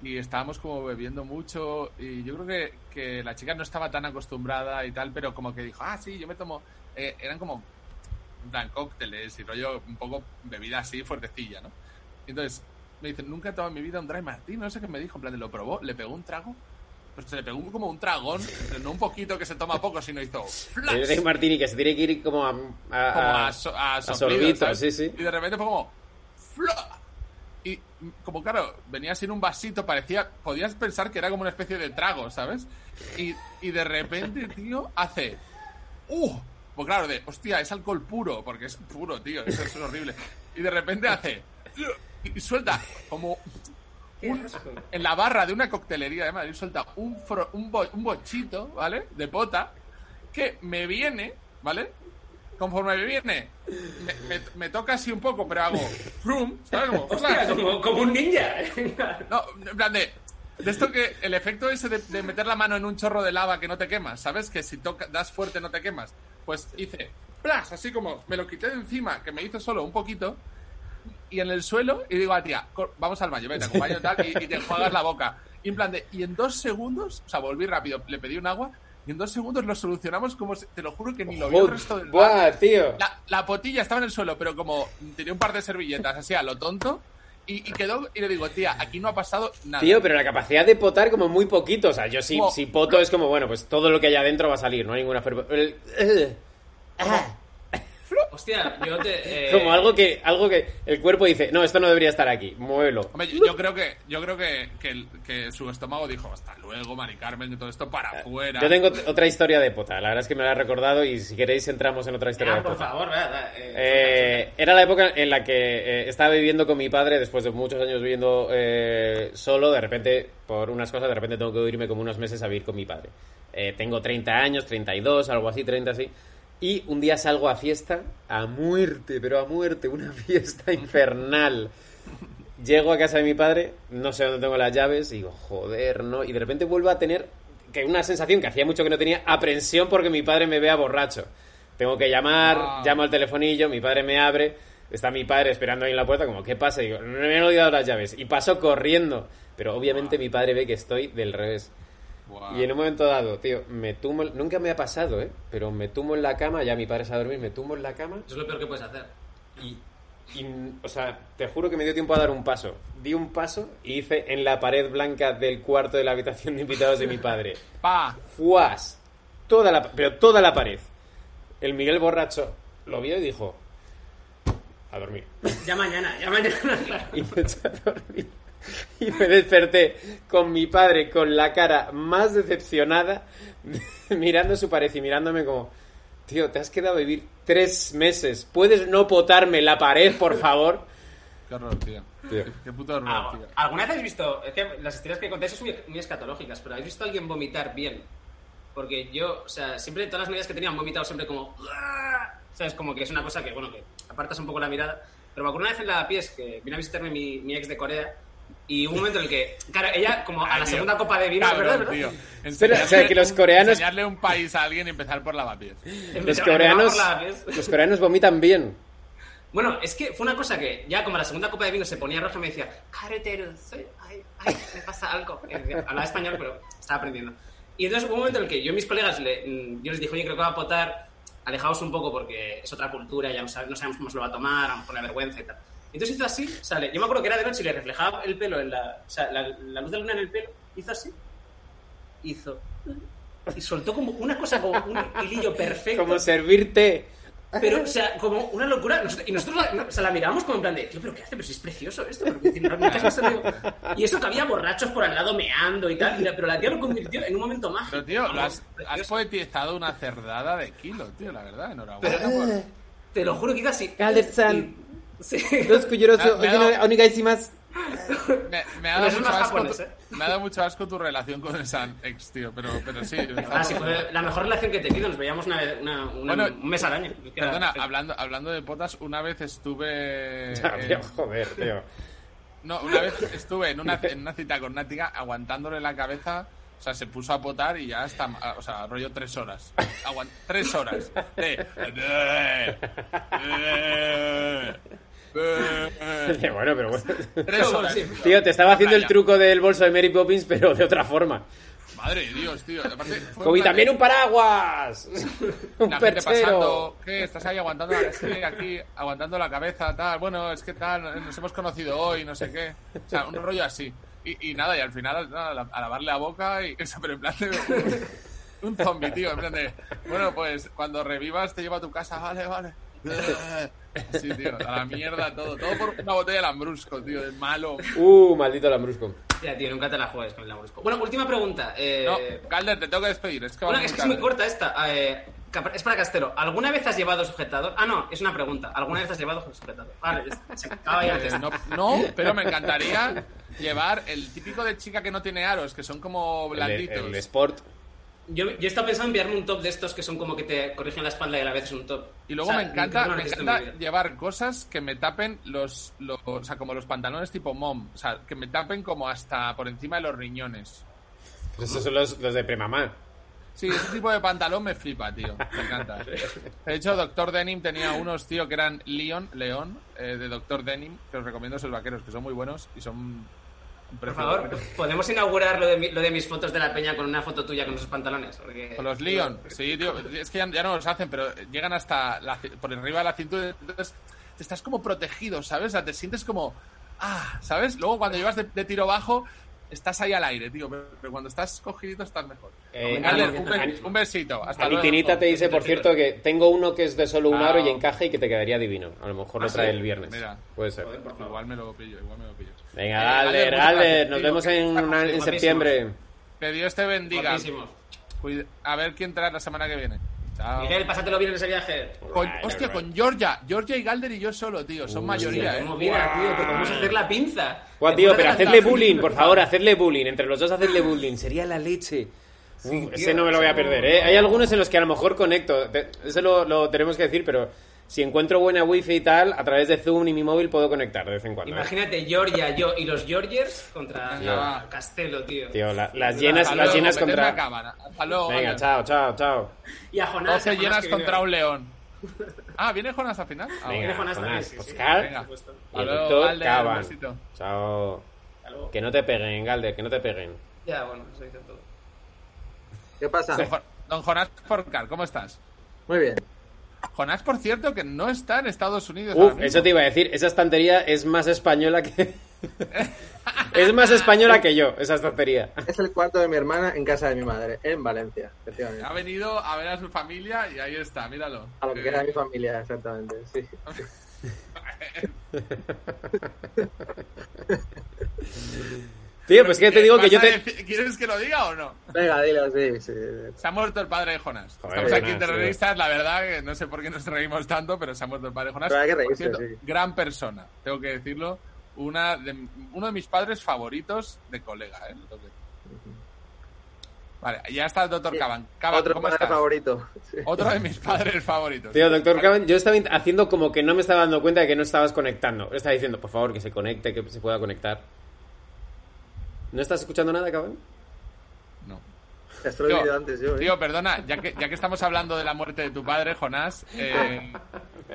y estábamos como bebiendo mucho y yo creo que, que la chica no estaba tan acostumbrada y tal, pero como que dijo, ah, sí, yo me tomo... Eh, eran como, en plan, cócteles y rollo, un poco bebida así, fuertecilla, ¿no? Entonces... Me dicen, nunca he tomado en mi vida un dry martini, no sé qué me dijo, en plan, lo probó, le pegó un trago, pues se le pegó como un tragón, pero no un poquito que se toma poco, sino hizo flash. El dry martini que se tiene que ir como a... a como a, so, a, a sorbito, sí, sí. Y de repente fue como... ¡Flash! Y como, claro, venía sin un vasito, parecía... Podías pensar que era como una especie de trago, ¿sabes? Y, y de repente, tío, hace... ¡Uh! Pues claro, de, hostia, es alcohol puro, porque es puro, tío, eso es horrible. Y de repente hace... Y suelta como un, en la barra de una coctelería de Madrid suelta un, fro, un, bo, un bochito, ¿vale? De pota que me viene, ¿vale? Conforme me viene me, me, me toca así un poco, pero hago rum, ¿sabes? Como, hostia, como, como un ninja. No, en plan de de esto que el efecto ese de, de meter la mano en un chorro de lava que no te quemas, ¿sabes? Que si toca, das fuerte no te quemas. Pues hice plas, así como me lo quité de encima, que me hizo solo un poquito y en el suelo, y digo a tía, vamos al baño, vete, acompaño tal, y, y te juegas la boca. Y en plan de, y en dos segundos, o sea, volví rápido, le pedí un agua, y en dos segundos lo solucionamos como... Si, te lo juro que ni lo vi el resto del... ¡Buah, tío! La, la potilla estaba en el suelo, pero como tenía un par de servilletas así a lo tonto, y, y quedó, y le digo, tía, aquí no ha pasado nada. Tío, pero la capacidad de potar como muy poquito, o sea, yo si, si poto es como, bueno, pues todo lo que hay adentro va a salir, no hay ninguna... El... Ah. Hostia, yo te... Eh... Como algo que, algo que el cuerpo dice, no, esto no debería estar aquí, muévelo. Hombre, yo, yo creo que yo creo que, que, que su estómago dijo, hasta luego, Mari Carmen, y todo esto para afuera. Yo tengo otra historia de pota, la verdad es que me la he recordado y si queréis entramos en otra historia ah, de pota. Por favor, da, da, eh, eh, era la época en la que eh, estaba viviendo con mi padre, después de muchos años viviendo eh, solo, de repente, por unas cosas, de repente tengo que irme como unos meses a vivir con mi padre. Eh, tengo treinta años, treinta y dos, algo así, treinta así. Y un día salgo a fiesta, a muerte, pero a muerte, una fiesta infernal. Llego a casa de mi padre, no sé dónde tengo las llaves, y digo, joder, ¿no? Y de repente vuelvo a tener que una sensación que hacía mucho que no tenía, aprensión porque mi padre me vea borracho. Tengo que llamar, wow. Llamo al telefonillo, mi padre me abre, está mi padre esperando ahí en la puerta, como, ¿qué pasa? Y digo, no me han olvidado las llaves. Y paso corriendo, pero obviamente wow. Mi padre ve que estoy del revés. Wow. Y en un momento dado, tío, me tumbo... Nunca me ha pasado, ¿eh? Pero me tumbo en la cama, ya mi padre se va a dormir, me tumbo en la cama... Eso es lo peor que puedes hacer. Y, y, o sea, te juro que me dio tiempo a dar un paso. Di un paso y hice en la pared blanca del cuarto de la habitación de invitados de mi padre. ¡Pa! ¡Fuas! Toda la, pero toda la pared. El Miguel borracho lo vio y dijo... A dormir. Ya mañana, ya mañana. Y me echó a dormir. Y me desperté con mi padre con la cara más decepcionada, mirando su pared y mirándome como, tío, te has quedado a vivir tres meses, ¿puedes no potarme la pared, por favor? Qué horror, tío. tío. Qué, qué puto horror, ah, tío. ¿Alguna vez habéis visto? Es que las historias que contáis son muy, muy escatológicas, pero ¿habéis visto a alguien vomitar bien? Porque yo, o sea, siempre todas las medidas que tenía han vomitado siempre como... ¿Sabes? Como que es una cosa que, bueno, que apartas un poco la mirada. Pero me acuerdo una vez en la Pies que vino a visitarme mi, mi ex de Corea. Y un momento en el que, claro, ella como a Ay, la tío. segunda copa de vino, cabrón, ¿verdad? Tío. Enseñarle, o sea, que los coreanos... enseñarle un país a alguien y empezar por Lavapiés. Los coreanos, los coreanos vomitan bien. Bueno, es que fue una cosa que ya como a la segunda copa de vino se ponía roja y me decía, carretero, soy... Ay, ay, me pasa algo. Decía, hablaba español, pero estaba aprendiendo. Y entonces hubo un momento en el que yo y mis colegas, le, yo les dije, oye, creo que va a potar, alejaos un poco porque es otra cultura, ya no sabemos cómo se lo va a tomar, a lo mejor la vergüenza y tal. Entonces hizo así, sale. Yo me acuerdo que era de noche y le reflejaba el pelo en la... O sea, la, la luz de la luna en el pelo. Hizo así. Hizo. Y soltó como una cosa, como un hilillo perfecto. Como servirte. Pero, o sea, como una locura. Y nosotros la, o sea, la mirábamos como en plan de... Tío, ¿pero qué hace? Pero si es precioso esto. Y eso que había borrachos por al lado meando y tal. Pero la tía lo convirtió en un momento mágico. Pero, tío, lo has, has poetizado una cerdada de kilo, tío. La verdad, enhorabuena. Pero, por... Te lo juro que iba así. Caldersan. Sí. Dos cuyerosos, me, me, me, me ha dado mucho asco, japonés, ¿eh? Me ha dado mucho asco tu relación con el San ex, tío, pero, pero sí, ah, sí fue la mejor relación que he tenido, nos veíamos una, una, una, bueno, un mes al año. Perdona, era... hablando, hablando de potas, una vez estuve ya, tío, eh, joder, tío. No, una vez estuve en una, en una cita con una tía aguantándole la cabeza. O sea, se puso a potar y ya hasta... O sea, rollo tres horas. Aguant- tres horas. De... bueno, pero bueno. Tres horas. Tío, te estaba haciendo el truco del bolso de Mary Poppins, pero de otra forma. Madre de Dios, tío. Aparte, ¡Covid, también un paraguas! Un la perchero. Gente pasando, ¿qué? Estás ahí aguantando la, sí, aquí, aguantando la cabeza, tal. Bueno, es que tal, nos hemos conocido hoy, no sé qué. O sea, un rollo así. Y, y nada, y al final nada, a lavarle la boca y eso, pero en plan de un, un zombi, tío, en plan de, bueno, pues cuando revivas te llevo a tu casa, vale, vale. Sí, tío, a la mierda todo, todo por una botella de Lambrusco, tío, de malo. Uh, maldito Lambrusco. Ya, tío, nunca te la juegues con el Lambrusco. Bueno, última pregunta. Eh... No, Calder, te tengo que despedir. Es que, bueno, es, que es muy corta esta. Eh, es para Castelo. ¿Alguna vez has llevado sujetador? Ah, no, es una pregunta. ¿Alguna vez has llevado sujetador? Vale, se acaba ya. Eh, no, no, pero me encantaría... Llevar el típico de chica que no tiene aros, que son como blanditos. El, el sport. Yo, yo estaba pensando en enviarme un top de estos que son como que te corrigen la espalda y a la vez es un top. Y luego, o sea, me encanta, me encanta llevar cosas que me tapen los, los... O sea, como los pantalones tipo mom. O sea, que me tapen como hasta por encima de los riñones. Pues esos son los, los de premamá. Sí, ese tipo de pantalón me flipa, tío. Me encanta. De hecho, Doctor Denim tenía unos, tío, que eran Leon, León, eh, de Doctor Denim, que os recomiendo esos vaqueros, que son muy buenos y son... Por favor, ¿podemos inaugurar lo de, mi, lo de mis fotos de la peña con una foto tuya con esos pantalones? Porque... Con los Leon, sí, tío. Es que ya, ya no los hacen, pero llegan hasta la, por arriba de la cintura. Entonces, te estás como protegido, ¿sabes? O sea, te sientes como... Ah, ¿sabes? Luego, cuando llevas de, de tiro bajo, estás ahí al aire, tío. Pero, pero cuando estás cogidito, estás mejor. Eh, Dale, no, un, bes, un besito. Hasta a luego. Mi tinita te dice, por cierto, que tengo uno que es de solo un aro y encaje y que te quedaría divino. A lo mejor ah, lo trae sí. el viernes. Mira, puede ser. Joder, por igual me lo pillo, igual me lo pillo. Venga, eh, Alder, Alder, nos vemos en, una, en septiembre. Que Dios te bendiga. Cuide, a ver quién trae la semana que viene. Chao. Miguel, pásatelo bien en ese viaje. Con, right, hostia, right. con Georgia. Georgia y Galder y yo solo, tío. Son Uy, mayoría, tío, ¿eh? No, mira, wow. tío, pero vamos a hacer la pinza. Guau, wow, tío, pero hacedle bullying, por favor, hacedle bullying. Entre los dos, hacedle bullying. Sería la leche. Sí, ese tío, no me lo voy a perder, ¿eh? Hay algunos en los que a lo mejor conecto. Eso lo, lo tenemos que decir, pero... Si encuentro buena wifi y tal, a través de Zoom y mi móvil puedo conectar de vez en cuando. Imagínate, ¿eh? Georgia, yo y los Georgiers contra tío. Castelo, tío. Tío, la, las llenas, las llenas contra. Hasta luego, venga, vale. chao, chao, chao. Y a Jonás. doce llenas contra un león. Ah, ¿viene Jonás al final? Ah, venga, viene Jonás también. Sí, sí, venga, Alder, Caban. Chao. Que no te peguen, Galder, que no te peguen. Ya, bueno, eso dice todo. ¿Qué pasa? Don Jonás Forcar, ¿cómo estás? Muy bien. Jonás, por cierto, que no está en Estados Unidos. Uf, eso te iba a decir. Esa estantería es más española que... es más española que yo, esa estantería. Es el cuarto de mi hermana en casa de mi madre, en Valencia. Ha venido a ver a su familia y ahí está, míralo. A lo que era mi familia, exactamente, sí. Tío, pues que te digo que yo te... ¿Quieres que lo diga o no? Venga, dilo, sí, sí. Se ha muerto el padre de Jonás. Joder, Estamos aquí Jonás, terroristas, sí. La verdad, que no sé por qué nos reímos tanto, pero se ha muerto el padre de Jonás. Pero hay que reírse, cierto, sí. Gran persona, tengo que decirlo. Una de, uno de mis padres favoritos de colega, ¿eh? Lo tengo que... Vale, ya está el doctor Caban. Caban, Otro ¿cómo estás? Favorito. Sí. Otro de mis padres favoritos. Tío, doctor Caban, yo estaba haciendo como que no me estaba dando cuenta de que no estabas conectando. Estaba diciendo, por favor, que se conecte, que se pueda conectar. ¿No estás escuchando nada, cabrón? No. Te has tío, antes yo, ¿eh? Tío, perdona, ya que, ya que estamos hablando de la muerte de tu padre, Jonás, eh,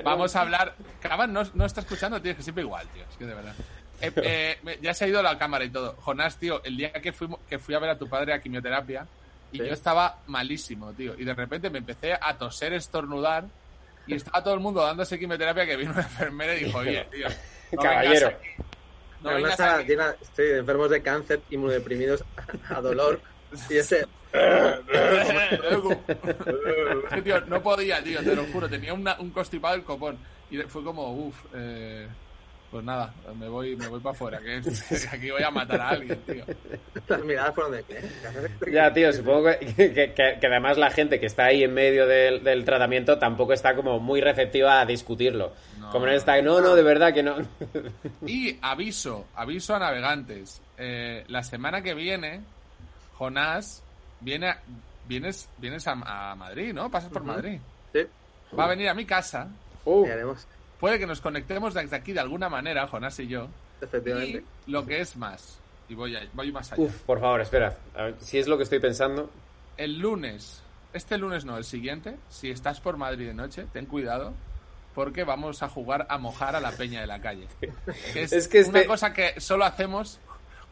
vamos a hablar... Cabrón, no, no está escuchando, tío, es que siempre igual, tío, es que de verdad. Eh, eh, ya se ha ido la cámara y todo. Jonás, tío, el día que fui, que fui a ver a tu padre a quimioterapia, y ¿sí? yo estaba malísimo, tío, y de repente me empecé a toser, estornudar, y estaba todo el mundo dándose quimioterapia, que vino una enfermera y dijo, oye, tío, no caballero. Vengas aquí. No, además a, a tiene, sí, enfermos de cáncer, inmunodeprimidos a dolor y ese sí, tío, no podía, tío, te lo juro, tenía una, un constipado el copón y fue como uff eh, pues nada, me voy me voy para afuera, que aquí voy a matar a alguien, tío. Las miradas fueron de qué. Ya, tío, supongo que, que, que, que además la gente que está ahí en medio del, del tratamiento tampoco está como muy receptiva a discutirlo. No, como no está, no, no, de verdad que no. Y aviso, aviso a navegantes. Eh, la semana que viene, Jonás, viene a, vienes vienes a, a Madrid, ¿no? Pasas por uh-huh. Madrid. Sí. Va a venir a mi casa. Uh. haremos Puede que nos conectemos desde aquí de alguna manera, Jonás y yo. Efectivamente. Y lo que es más. Y voy, a, voy más allá. Uf, por favor, espera. A ver, si es lo que estoy pensando. El lunes, este lunes no, el siguiente, si estás por Madrid de noche, ten cuidado, porque vamos a jugar a mojar a la peña de la calle. Es, es que este... una cosa que solo hacemos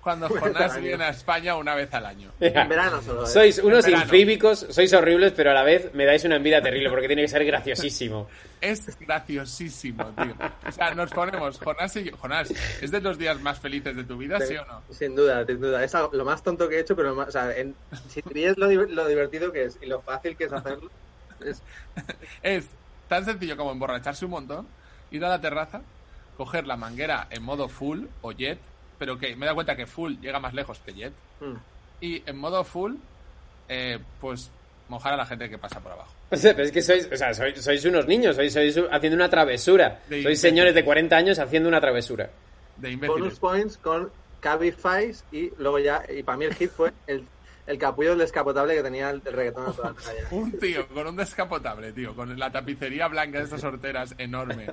cuando Jonás viene a España una vez al año. En verano solo. ¿Eh? Sois unos infíbicos, sois horribles, pero a la vez me dais una envidia terrible porque tiene que ser graciosísimo. Es graciosísimo, tío. O sea, nos ponemos, Jonás y yo. Jonás, ¿es de los días más felices de tu vida, sí, ¿sí o no? Sin duda, sin duda. Es lo más tonto que he hecho, pero lo más, o sea, en, si ríes lo, lo divertido que es y lo fácil que es hacerlo. Es, es tan sencillo como emborracharse un montón, ir a la terraza, coger la manguera en modo full o jet, pero que me he dado cuenta que full llega más lejos que jet. Mm. Y en modo full, eh, pues mojar a la gente que pasa por abajo. O sea, pero es que sois, o sea, sois, sois unos niños, sois, sois haciendo una travesura. De sois imbéciles. Señores de cuarenta años haciendo una travesura. De imbéciles. Bonus points con Cabify y luego ya, y para mí el hit fue el, el capullo del descapotable que tenía el reggaetón. Toda la un tío con un descapotable, tío, con la tapicería blanca de estas horteras enorme,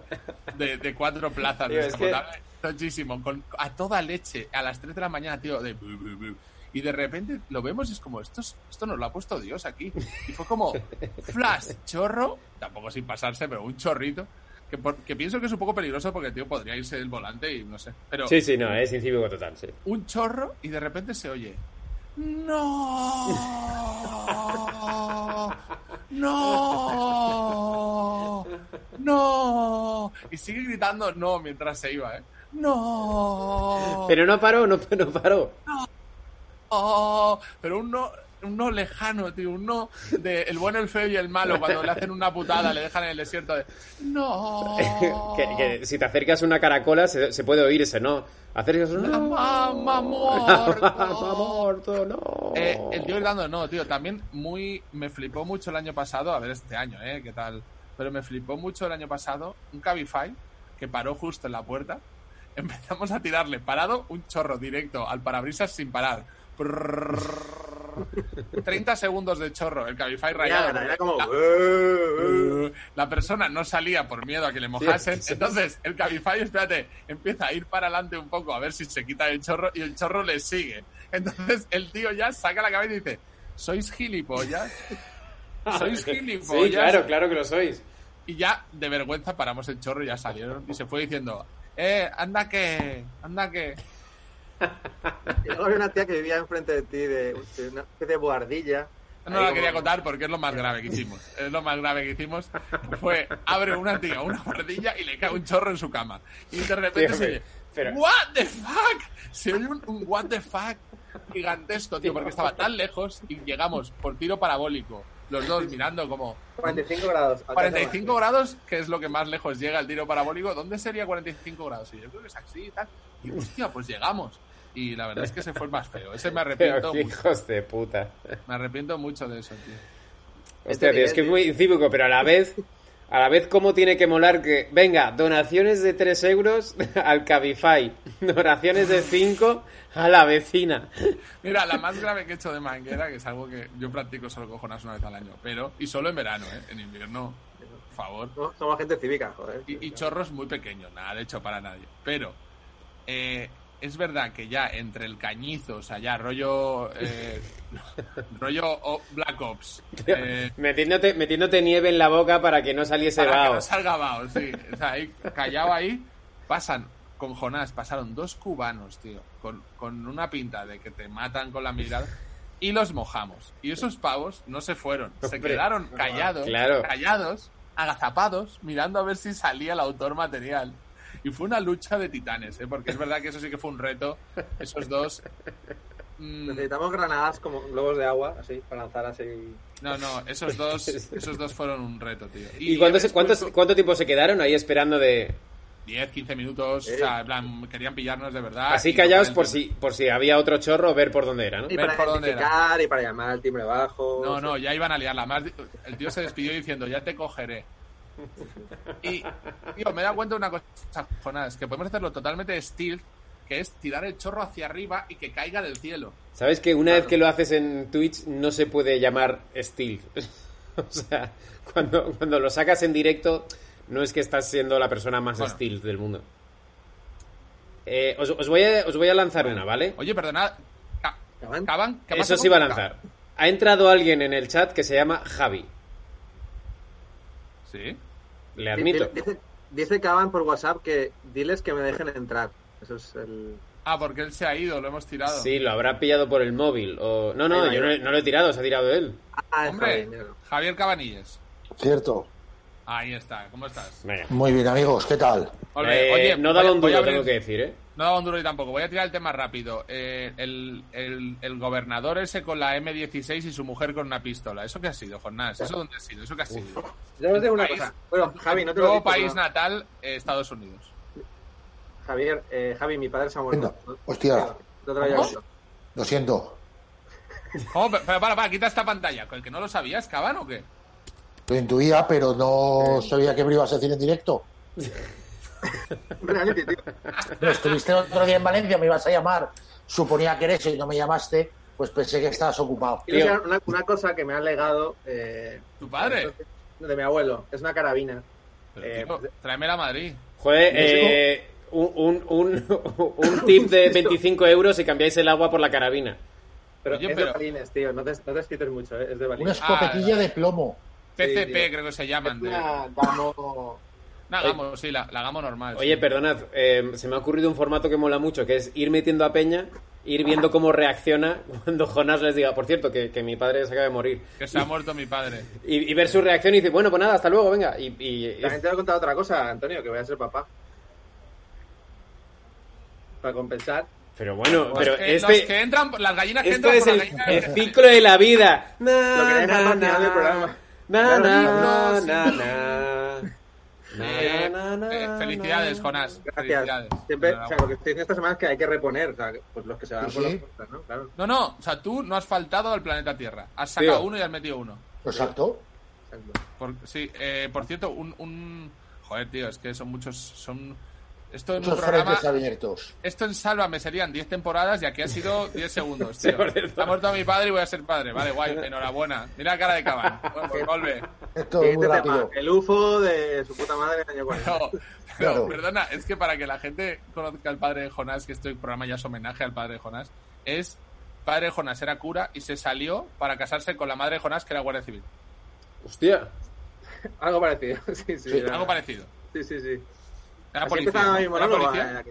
de, de cuatro plazas, tío, descapotable. Es que... Muchísimo, con, a toda leche, a las tres de la mañana, tío, de bu, bu, bu, y de repente lo vemos y es como, esto, esto nos lo ha puesto Dios aquí. Y fue como, flash, chorro, tampoco sin pasarse, pero un chorrito Que, por, que pienso que es un poco peligroso porque el tío podría irse del volante y no sé. Pero sí, sí, no, es incívico total, sí. Un chorro y de repente se oye... ¡No! ¡No! ¡No! Y sigue gritando no mientras se iba, ¿eh? ¡No! Pero no paró, no, no paró. ¡No! Oh, pero un no, un no lejano, tío. Un no de el bueno, el feo y el malo. Cuando le hacen una putada, le dejan en el desierto de... ¡No! que, que si te acercas a una caracola, se, se puede oírse, ¿no? Acercas a una... ¡La mamá muerto! ¡La mamá muerto, no! Eh, el tío gritando no, tío. También muy... Me flipó mucho el año pasado. A ver este año, ¿eh? ¿Qué tal? Pero me flipó mucho el año pasado un Cabify que paró justo en la puerta. Empezamos a tirarle parado un chorro directo al parabrisas sin parar. treinta segundos de chorro, el Cabify rayado. Era, era como... la, la persona no salía por miedo a que le mojasen. Entonces, el Cabify, espérate, empieza a ir para adelante un poco a ver si se quita el chorro y el chorro le sigue. Entonces, el tío ya saca la cabeza y dice: ¿sois gilipollas? ¿Sois gilipollas? Sí, claro, claro que lo sois. Y ya, de vergüenza, paramos el chorro y ya salieron. Y se fue diciendo: ¡eh, anda que! ¡Anda que! Y luego había una tía que vivía enfrente de ti, de una especie de buhardilla. No la como... quería contar porque es lo más grave que hicimos. Es lo más grave que hicimos. Fue, abre una tía, una buhardilla y le cae un chorro en su cama. Y de repente sí, se oye, pero... ¿what the fuck? Se oye un, un what the fuck gigantesco, tío, porque estaba tan lejos y llegamos por tiro parabólico. Los dos mirando como... cuarenta y cinco grados. cuarenta y cinco grados, que es lo que más lejos llega el tiro parabólico. ¿Dónde sería cuarenta y cinco grados? Y yo creo que es así y tal. Y hostia, pues llegamos. Y la verdad es que ese fue el más feo. Ese me arrepiento mucho. Hijos de puta. Me arrepiento mucho de eso, tío. Hostia, tío, es que es muy incívico, pero a la vez... A la vez, ¿cómo tiene que molar que... Venga, donaciones de tres euros al Cabify. Donaciones de cinco a la vecina. Mira, la más grave que he hecho de manguera, que es algo que yo practico solo cojonas una vez al año. Pero, y solo en verano, ¿eh? En invierno, por favor. No, somos gente cívica, joder. Y, y chorros muy pequeños, nada de hecho para nadie. Pero, eh, es verdad que ya entre el cañizo, o sea, ya rollo... Eh, rollo Black Ops. Eh, metiéndote, metiéndote nieve en la boca para que no saliese Bao. Para Bao. Que no salga Bao, sí. O sea, ahí, callado ahí, pasan, con Jonás, pasaron dos cubanos, tío, con, con una pinta de que te matan con la mirada, y los mojamos. Y esos pavos no se fueron, se Hombre. quedaron callados, claro. callados, agazapados, mirando a ver si salía el autor material. Y fue una lucha de titanes, ¿eh? Porque es verdad que eso sí que fue un reto, esos dos... Mm. Necesitamos granadas como globos de agua, así, para lanzar así... No, no, esos dos esos dos fueron un reto, tío. ¿Y, ¿Y cuántos, cuántos, cuánto tiempo se quedaron ahí esperando de...? diez, quince minutos, eh. O sea, en plan, querían pillarnos de verdad. Así callaos por si por si había otro chorro, ver por dónde era, ¿no? Y ver para identificar, y para llamar al timbre bajo... No, o sea. no, ya iban a liarla. Más, el tío se despidió diciendo, ya te cogeré. Y, tío, me he dado cuenta de una cosa, Jonás, que podemos hacerlo totalmente stealth, que es tirar el chorro hacia arriba y que caiga del cielo. ¿Sabes que una claro. vez que lo haces en Twitch no se puede llamar stealth? O sea, cuando, cuando lo sacas en directo no es que estás siendo la persona más bueno. stealth del mundo. Eh, os, os, voy a, os voy a lanzar una, ¿vale? Oye, perdonad. ¿Caban? ¿Qué pasa? Eso sí va a lanzar. Ha entrado alguien en el chat que se llama Javi. ¿Sí? Le admito. Dice, dice Caban por WhatsApp que diles que me dejen entrar. Eso es el... Ah, porque él se ha ido, lo hemos tirado. Sí, lo habrá pillado por el móvil. O... No, no, yo no, no lo he tirado, se ha tirado él. Ah, hombre, Javier, Javier Cabanilles. Cierto. Ahí está, ¿cómo estás? Venga. Muy bien, amigos, ¿qué tal? Olé, eh, oye, no daba un duro, abrir... tengo que decir, ¿eh? No daba un duro yo tampoco. Voy a tirar el tema rápido. Eh, el, el, el gobernador ese con la eme dieciséis y su mujer con una pistola. ¿Eso qué ha sido, Jonás? ¿Eso dónde ha sido? ¿Eso qué ha sido? Yo os digo una cosa. Bueno, Javi, no te lo digo. País natal, eh, Estados Unidos. Javier, eh, Javi, mi padre se ha muerto. Hostia. No te lo había visto. Lo siento. Oh, pero, pero para, para, quita esta pantalla. ¿Con el que no lo sabías, Caban, o qué? Lo intuía, pero no sabía que me ibas a decir en directo. Realmente, tío. Pero estuviste otro día en Valencia, me ibas a llamar. Suponía que eres y no me llamaste, pues pensé que estabas ocupado. Y una, una cosa que me ha legado... Eh, ¿Tu padre? De mi abuelo. Es una carabina. Eh, tráemela a Madrid. Joder, eh... Un, un, un, un tip de veinticinco euros y cambiáis el agua por la carabina. Pero Oye, es pero... de balines, tío. No te, no te escrites mucho, ¿eh? Es de balines. Una escopetilla ah, de plomo. P C P, sí, creo que se llaman. Es una de... Dano... La hagamos, sí, la, la hagamos normal. Oye, sí. Perdonad, eh, se me ha ocurrido un formato que mola mucho, que es ir metiendo a Peña, ir viendo cómo reacciona cuando Jonás les diga, por cierto, que, que mi padre se acaba de morir. Que se ha muerto mi padre. Y, y ver su reacción y decir, bueno, pues nada, hasta luego, venga. Y, y, la gente ha contado otra cosa, Antonio, que voy a ser papá. Para compensar. Pero bueno, pues pero que este... Los que entran, las gallinas que entran por la gallina... Este es el ciclo de la vida. Na, Lo que es na, na, del programa. Na, na, na, na, na. Eh, eh, felicidades, Jonás. Gracias. Felicidades. Siempre, o sea, lo que estoy diciendo esta semana es que hay que reponer, o sea, pues los que se van por ¿sí? las costas, ¿no? Claro. No, no, o sea, tú no has faltado al planeta Tierra. Has sacado Tío. uno y has metido uno. Exacto. Por, sí, eh, por cierto, un, un... Joder, tío, es que son muchos... son Esto en Muchos un programa... abiertos. Esto en Sálvame serían diez temporadas y aquí ha sido diez segundos, tío. Ha muerto mi padre y voy a ser padre. Vale, guay, enhorabuena. Mira la cara de Caban. Bueno, pues vuelve. Esto es muy rápido. El U F O de su puta madre del año cuarenta. No, claro. Perdona, es que para que la gente conozca al padre de Jonás, que este programa ya es homenaje al padre de Jonás, es padre de Jonás, era cura y se salió para casarse con la madre de Jonás, que era guardia civil. Hostia. Algo parecido. Sí, sí. sí algo parecido. Sí, sí, sí. Era policía, ¿no? mismo, ¿Era policía?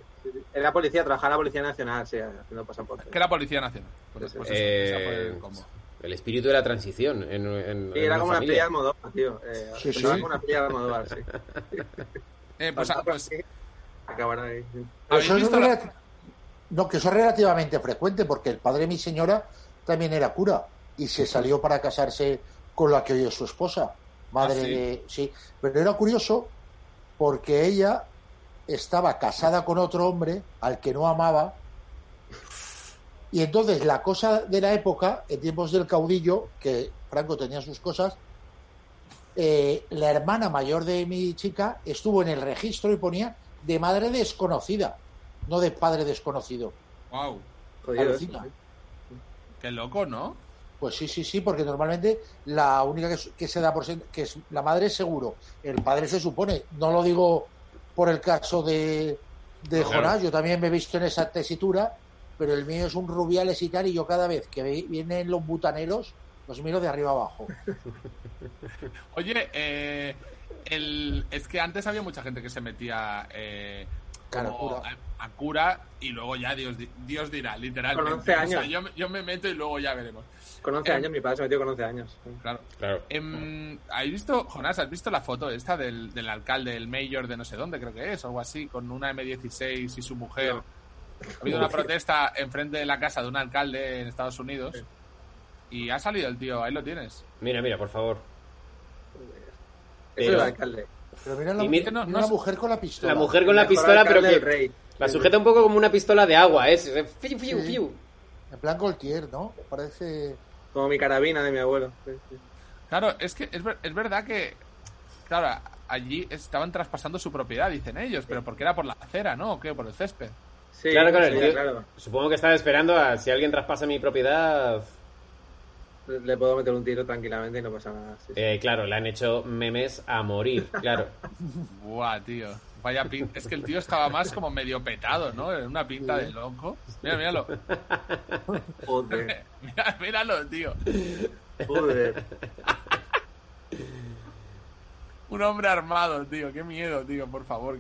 Era policía, trabajaba la Policía Nacional, sí, haciendo pasaporte. ¿Qué era Policía Nacional? Pues, pues eh, eso, eso el, el espíritu de la transición. En, en, sí, en era como una playa de Almodóvar, tío. Eh, sí, sí. Como una playa de Almodóvar, sí. eh, pues, pues acabará ahí. Sí. ¿Habéis visto no, la... no, que eso es relativamente frecuente, porque el padre de mi señora también era cura y se salió para casarse con la que hoy es su esposa. Madre ¿Ah, sí? de. Sí. Pero era curioso porque ella estaba casada con otro hombre al que no amaba, y entonces la cosa de la época, en tiempos del caudillo, que Franco tenía sus cosas, eh, la hermana mayor de mi chica estuvo en el registro y ponía de madre desconocida, no de padre desconocido. Wow, qué loco, ¿no? Pues sí, sí, sí, porque normalmente la única que, que se da por ser, que es la madre, es seguro, el padre se supone, no lo digo por el caso de, de claro. Jonás, yo también me he visto en esa tesitura, pero el mío es un Rubiales y tal, y yo cada vez que vienen los butaneros, los miro de arriba abajo. Oye, eh, el, es que antes había mucha gente que se metía eh, como a, a cura, y luego ya Dios, Dios dirá, literalmente. Con once años. O sea, yo, yo me meto y luego ya veremos. Con once eh, años, mi padre se metió con once años. Claro. claro. Eh, ¿Has visto, Jonás, has visto la foto esta del, del alcalde, el mayor de no sé dónde, creo que es, o algo así, con una eme dieciséis y su mujer? No. Ha habido una protesta enfrente de la casa de un alcalde en Estados Unidos sí. y ha salido el tío, ahí lo tienes. Mira, mira, por favor. Pero, es el alcalde. Pero mira la, y mira, no, mira no, la mujer con la pistola. La mujer con la pistola, pero que rey. La sujeta un poco como una pistola de agua, ¿eh? Fiu, fiu, sí. fiu. En plan Gaultier, ¿no? Parece... Como mi carabina de mi abuelo. Sí, sí. Claro, es que es, ver, es verdad que... Claro, allí estaban traspasando su propiedad, dicen ellos, pero porque era por la acera, ¿no? ¿O qué? Por el césped. Sí, claro, claro, sí, yo, claro. Supongo que estaba esperando a... Si alguien traspasa mi propiedad... Le puedo meter un tiro tranquilamente y no pasa nada. Sí, eh, sí. Claro, le han hecho memes a morir, claro. Buah, tío. Vaya pinta. Es que el tío estaba más como medio petado, ¿no? Era una pinta de loco. Mira, míralo. Joder. Mira, míralo, tío. Joder. Un hombre armado, tío. Qué miedo, tío, por favor.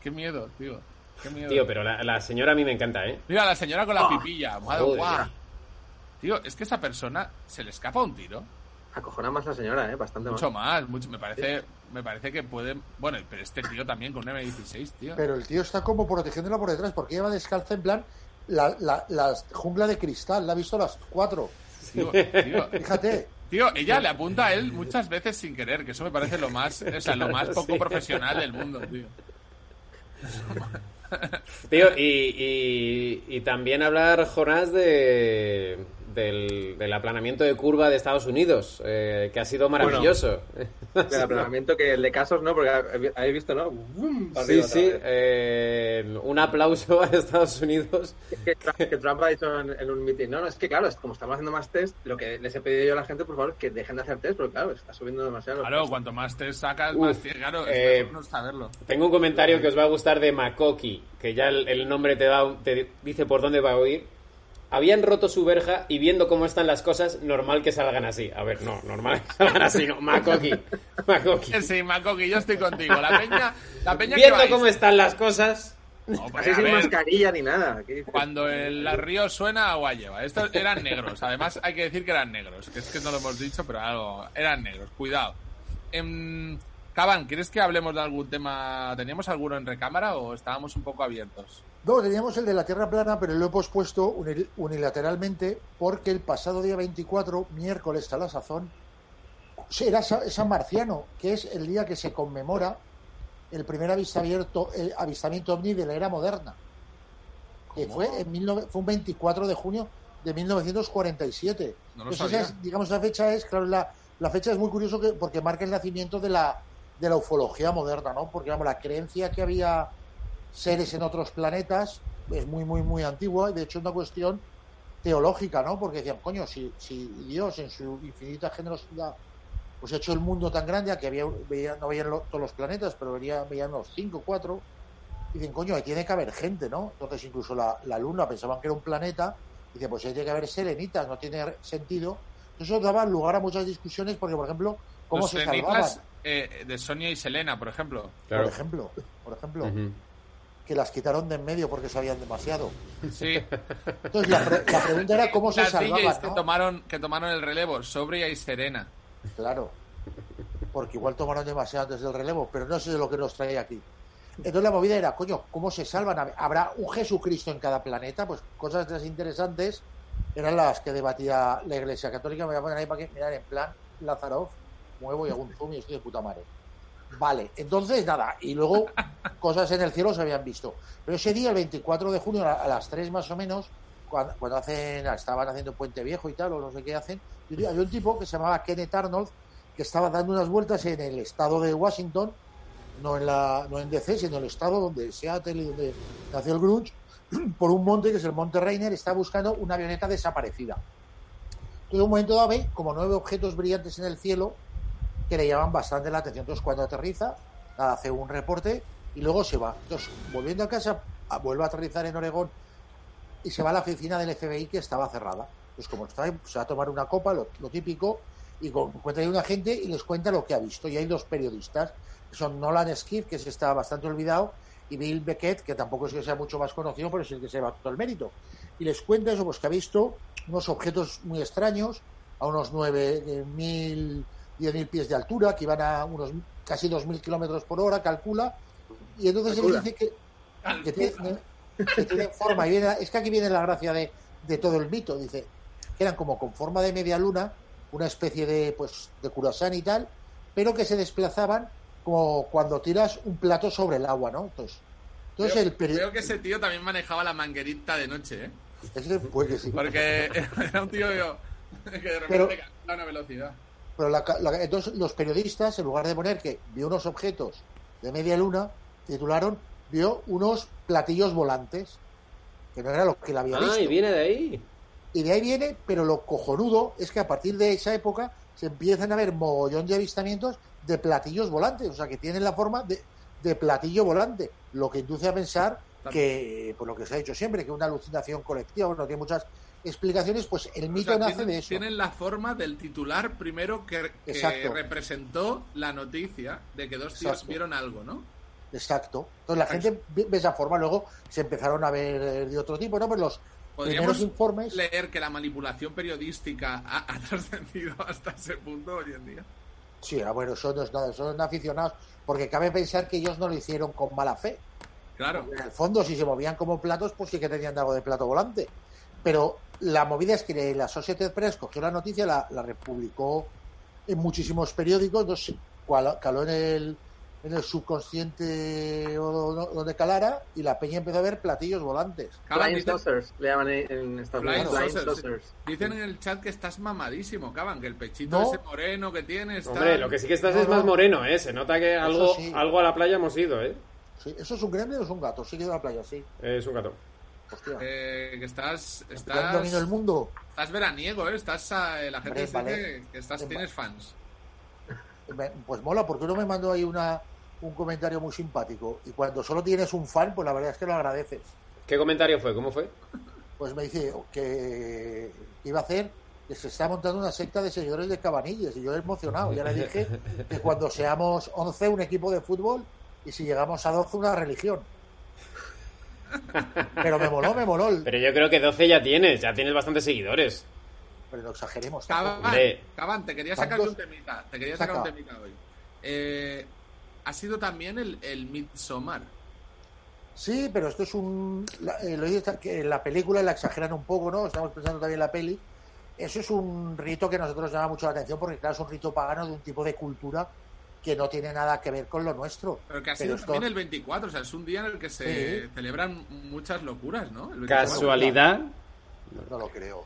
Qué miedo, tío. Qué miedo. Tío, pero la, la señora a mí me encanta, ¿eh? Mira, la señora con la pipilla. Madre, guau. Tío, es que esa persona se le escapa un tiro. Acojona más la señora, ¿eh? Bastante mucho más. más mucho más. Me parece... ¿Sí? Me parece que puede... Bueno, pero este tío también con un eme dieciséis, tío. Pero el tío está como protegiéndola por detrás, porque lleva descalza en plan la, la, la jungla de cristal. La ha visto a las cuatro. Tío, tío. Fíjate. Tío, ella le apunta a él muchas veces sin querer, que eso me parece lo más... O sea, lo más poco sí. profesional del mundo, tío. Tío, y, y, y también hablar, Jonás, de... Del, del aplanamiento de curva de Estados Unidos, eh, que ha sido maravilloso. Bueno, el aplanamiento que el de casos, ¿no? Porque habéis visto, ¿no? ¡Bum! Sí, sí. Eh, un aplauso a Estados Unidos. Que, que Trump ha dicho en, en un meeting. No, no, es que claro, es como estamos haciendo más test, lo que les he pedido yo a la gente, por favor, que dejen de hacer test, porque claro, está subiendo demasiado. Claro, test. Cuanto más test sacas, más test, claro, eh, es mejor saberlo. Tengo un comentario que os va a gustar de Makoki, que ya el, el nombre te, da, te dice por dónde va a ir. habían roto su verja y viendo cómo están las cosas, normal que salgan así. A ver, no, normal que salgan así, no. Makoki, Makoki. Sí, Makoki, yo estoy contigo. La peña, la peña viendo que cómo están las cosas... No, pues, sin mascarilla ni nada. ¿Qué? Cuando el río suena, agua lleva. Estos eran negros. Además, hay que decir que eran negros. Que es que no lo hemos dicho, pero algo... Eran negros, cuidado. Em... Caban, ¿quieres que hablemos de algún tema? ¿Teníamos alguno en recámara o estábamos un poco abiertos? No, teníamos el de la Tierra plana, pero lo he pospuesto unil- unilateralmente porque el pasado día veinticuatro, miércoles a la sazón, era San Marciano, que es el día que se conmemora el primer avistamiento, el avistamiento ovni de la era moderna. Que fue, en mil nove- fue un veinticuatro de junio de mil novecientos cuarenta y siete. No lo Entonces, sabía. Esa es, digamos, la fecha es, claro, la, la fecha es muy curiosa porque marca el nacimiento de la... de la ufología moderna, ¿no? Porque, vamos, la creencia que había seres en otros planetas es muy, muy, muy antigua y, de hecho, es una cuestión teológica, ¿no? Porque decían, coño, si, si Dios, en su infinita generosidad, pues ha hecho el mundo tan grande a que había, veía, no veían lo, todos los planetas, pero veía, veían los cinco, cuatro, y dicen, coño, ahí tiene que haber gente, ¿no? Entonces, incluso la, la Luna, pensaban que era un planeta, y dicen, pues ahí tiene que haber serenitas, no tiene sentido. Eso daba lugar a muchas discusiones porque, por ejemplo, ¿cómo los se salvaban? Eh, de Sonia y Selena, por ejemplo. Claro. Por ejemplo, por ejemplo, uh-huh. Que las quitaron de en medio porque sabían demasiado. Sí. Entonces la, pre- la pregunta era cómo se las salvaban, D Js que, ¿no? tomaron, que tomaron el relevo, Sobria y Serena. Claro, porque igual tomaron demasiado antes del relevo, pero no sé de lo que nos trae aquí. Entonces la movida era, coño, ¿cómo se salvan? ¿Habrá un Jesucristo en cada planeta? Pues cosas más interesantes eran las que debatía la Iglesia Católica. Me voy a poner ahí para que mirar en plan Lázaro. Muevo y hago un zoom y estoy de puta madre. Vale, entonces nada, y luego cosas en el cielo se habían visto. Pero ese día, el veinticuatro de junio, a las tres más o menos, cuando, cuando hacen estaban haciendo Puente Viejo y tal, o no sé qué hacen, había un tipo que se llamaba Kenneth Arnold, que estaba dando unas vueltas en el estado de Washington, no en la no en D C, sino en el estado donde Seattle y donde nació el grunge, por un monte que es el Monte Rainier, está buscando una avioneta desaparecida. Entonces, en un momento dado, ve como nueve objetos brillantes en el cielo que le llaman bastante la atención. Entonces, cuando aterriza, hace un reporte y luego se va. Entonces, volviendo a casa, vuelve a aterrizar en Oregón y se va a la oficina del F B I que estaba cerrada. Pues como está, se va a tomar una copa, lo, lo típico, y con, encuentra ahí una gente y les cuenta lo que ha visto. Y hay dos periodistas, que son Nolan Skiff, que se está bastante olvidado, y Bill Beckett, que tampoco es que sea mucho más conocido, pero es el que se va todo el mérito. Y les cuenta eso, pues que ha visto unos objetos muy extraños, a unos nueve mil... diez mil pies de altura, que iban a unos casi dos mil kilómetros por hora, calcula, y entonces calcula. Él dice que, que, tiene, que tienen forma, y viene, es que aquí viene la gracia de, de todo el mito, dice, que eran como con forma de media luna, una especie de, pues, de curasán y tal, pero que se desplazaban como cuando tiras un plato sobre el agua, ¿no? Entonces, entonces creo, el peri- creo que ese tío también manejaba la manguerita de noche, ¿eh? Ese, pues que sí. Porque era un tío que de repente a una velocidad. Pero la, la, entonces los periodistas, en lugar de poner que vio unos objetos de media luna, titularon vio unos platillos volantes, que no era lo que la había ah, visto. Ah, y viene de ahí. Y de ahí viene, pero lo cojonudo es que a partir de esa época se empiezan a ver mogollón de avistamientos de platillos volantes, o sea, que tienen la forma de, de platillo volante, lo que induce a pensar que, por pues, lo que se ha dicho siempre, que una alucinación colectiva, bueno, tiene muchas explicaciones, pues el mito, o sea, nace tienen, de eso. Tienen la forma del titular primero que, que representó la noticia de que dos tíos Exacto. vieron algo, ¿no? Exacto. Entonces la gente ve esa forma, luego se empezaron a ver de otro tipo, ¿no? Pero los primeros informes... leer que la manipulación periodística ha, ha trascendido hasta ese punto hoy en día. Sí, bueno, eso no es nada, son aficionados, porque cabe pensar que ellos no lo hicieron con mala fe. Claro. Porque en el fondo, si se movían como platos, pues sí que tenían algo de plato volante. Pero la movida es que la Associated Press cogió la noticia, la, la republicó en muchísimos periódicos, entonces caló en el, en el subconsciente o donde calara y la peña empezó a ver platillos volantes. Flying saucers, le llaman en Estados Unidos. Dicen en el chat que estás mamadísimo, Caban, que el pechito ¿No? ese moreno que tienes... Hombre, está... lo que sí que estás no, es no. más moreno, ¿eh? Se nota que algo, sí. algo a la playa hemos ido, ¿eh? Sí. ¿Eso es un gremlin o es un gato? Sí, que a la playa, sí. Eh, es un gato. Hostia. Eh, que estás, estás, el mundo. Estás veraniego, ¿eh? Estás, eh, la gente dice vale. que estás, en, tienes fans. Pues mola, porque uno me mandó ahí una, un comentario muy simpático. Y cuando solo tienes un fan, pues la verdad es que lo agradeces. ¿Qué comentario fue? ¿Cómo fue? pues me dice que, que iba a hacer, que se está montando una secta de seguidores de Cabanilles, y yo he emocionado, ya le dije que cuando seamos once un equipo de fútbol y si llegamos a doce una religión. Pero me moló, me moló. Pero yo creo que doce ya tienes, ya tienes bastantes seguidores. Pero no exageremos. Caban, te quería sacar un temita, te quería sacar un temita hoy. Eh, ha sido también el, el Midsommar. Sí, pero esto es un... La, eh, lo dice, que la película la exageran un poco, ¿no? Estamos pensando también en la peli. Eso es un rito que a nosotros llama mucho la atención porque, claro, es un rito pagano de un tipo de cultura que no tiene nada que ver con lo nuestro. Pero que ha sido esto... también el veinticuatro, o sea, es un día en el que se sí. celebran muchas locuras, ¿no? El ¿Casualidad? No lo creo.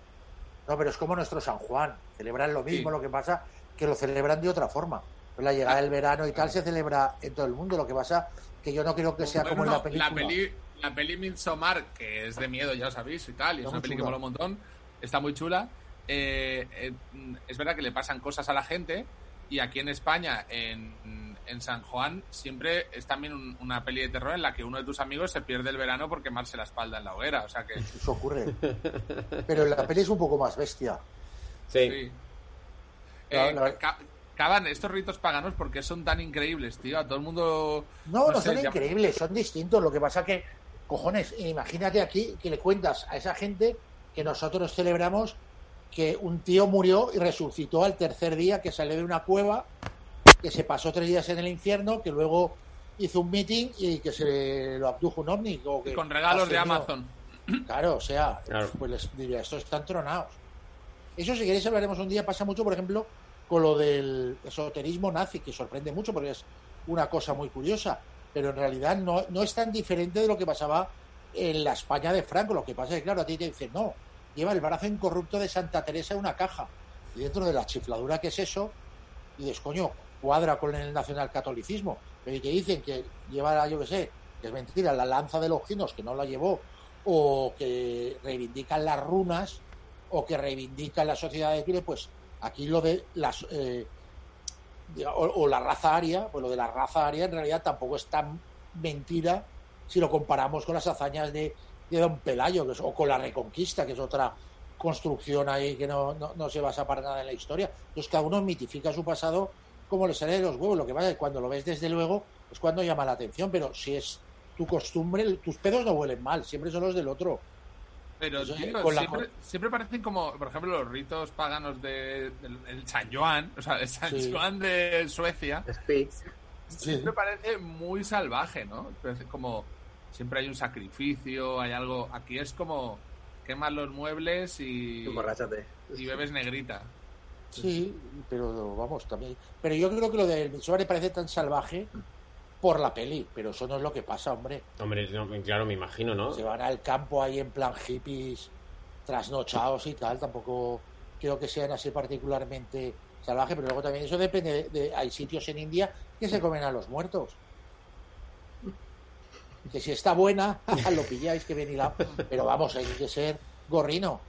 No, pero es como nuestro San Juan. Celebran lo mismo, sí. Lo que pasa que lo celebran de otra forma. La llegada ah, del verano y tal ah, se celebra en todo el mundo. Lo que pasa que yo no creo que sea bueno, como en la película. La peli, la peli Midsommar, que es de miedo, ya lo sabéis, y tal, y es una peli que mola un montón, está muy chula. Eh, eh, es verdad que le pasan cosas a la gente, y aquí en España, en, en San Juan, siempre es también un, una peli de terror en la que uno de tus amigos se pierde el verano por quemarse la espalda en la hoguera. O sea que... Eso ocurre. Pero la peli es un poco más bestia. Sí. sí. Eh, no, no, ca- Caban, estos ritos paganos, ¿por qué son tan increíbles, tío? A todo el mundo... No, no, no sé, son ya... increíbles, son distintos. Lo que pasa que, cojones, imagínate aquí que le cuentas a esa gente que nosotros celebramos que un tío murió y resucitó al tercer día, que salió de una cueva, que se pasó tres días en el infierno, que luego hizo un meeting y que se lo abdujo un ovni. O que, y con regalos de Amazon. Claro, o sea, claro. Pues les diría, estos están tronados. Eso, si queréis, hablaremos un día. Pasa mucho, por ejemplo... con lo del esoterismo nazi, que sorprende mucho porque es una cosa muy curiosa, pero en realidad no, no es tan diferente de lo que pasaba en la España de Franco. Lo que pasa es que, claro, a ti te dicen, no, lleva el brazo incorrupto de Santa Teresa en una caja, y dentro de la chifladura que es eso, y dices, coño, cuadra con el nacionalcatolicismo. Pero y te dicen que lleva, yo qué sé, que es mentira, la lanza de los ginos, que no la llevó, o que reivindican las runas, o que reivindican la sociedad de Chile, pues aquí lo de las eh, o, o la raza aria, pues lo de la raza aria en realidad tampoco es tan mentira si lo comparamos con las hazañas de, de Don Pelayo, que es, o con la Reconquista, que es otra construcción ahí que no, no, no se basa para nada en la historia. Entonces cada uno mitifica su pasado como le sale de los huevos. Lo que pasa es que cuando lo ves, desde luego, es cuando llama la atención, pero si es tu costumbre, tus pedos no huelen mal, siempre son los del otro. Pero tío, siempre, la... siempre parecen como, por ejemplo, los ritos paganos de, del, del San Joan, o sea, del San sí. Joan de Suecia. Sí. Siempre sí. parece muy salvaje, ¿no? Como siempre hay un sacrificio, hay algo. Aquí es como quemas los muebles y, y bebes negrita. Sí, pero vamos, también. Pero yo creo que lo del Midsommar parece tan salvaje por la peli, pero eso no es lo que pasa, hombre. Hombre, no, claro, me imagino, ¿no? Se van al campo ahí en plan hippies, trasnochados y tal, tampoco creo que sean así particularmente salvajes, pero luego también eso depende de, de... Hay sitios en India que se comen a los muertos. Que si está buena, lo pilláis, que venid la... Pero vamos, hay que ser gorrino.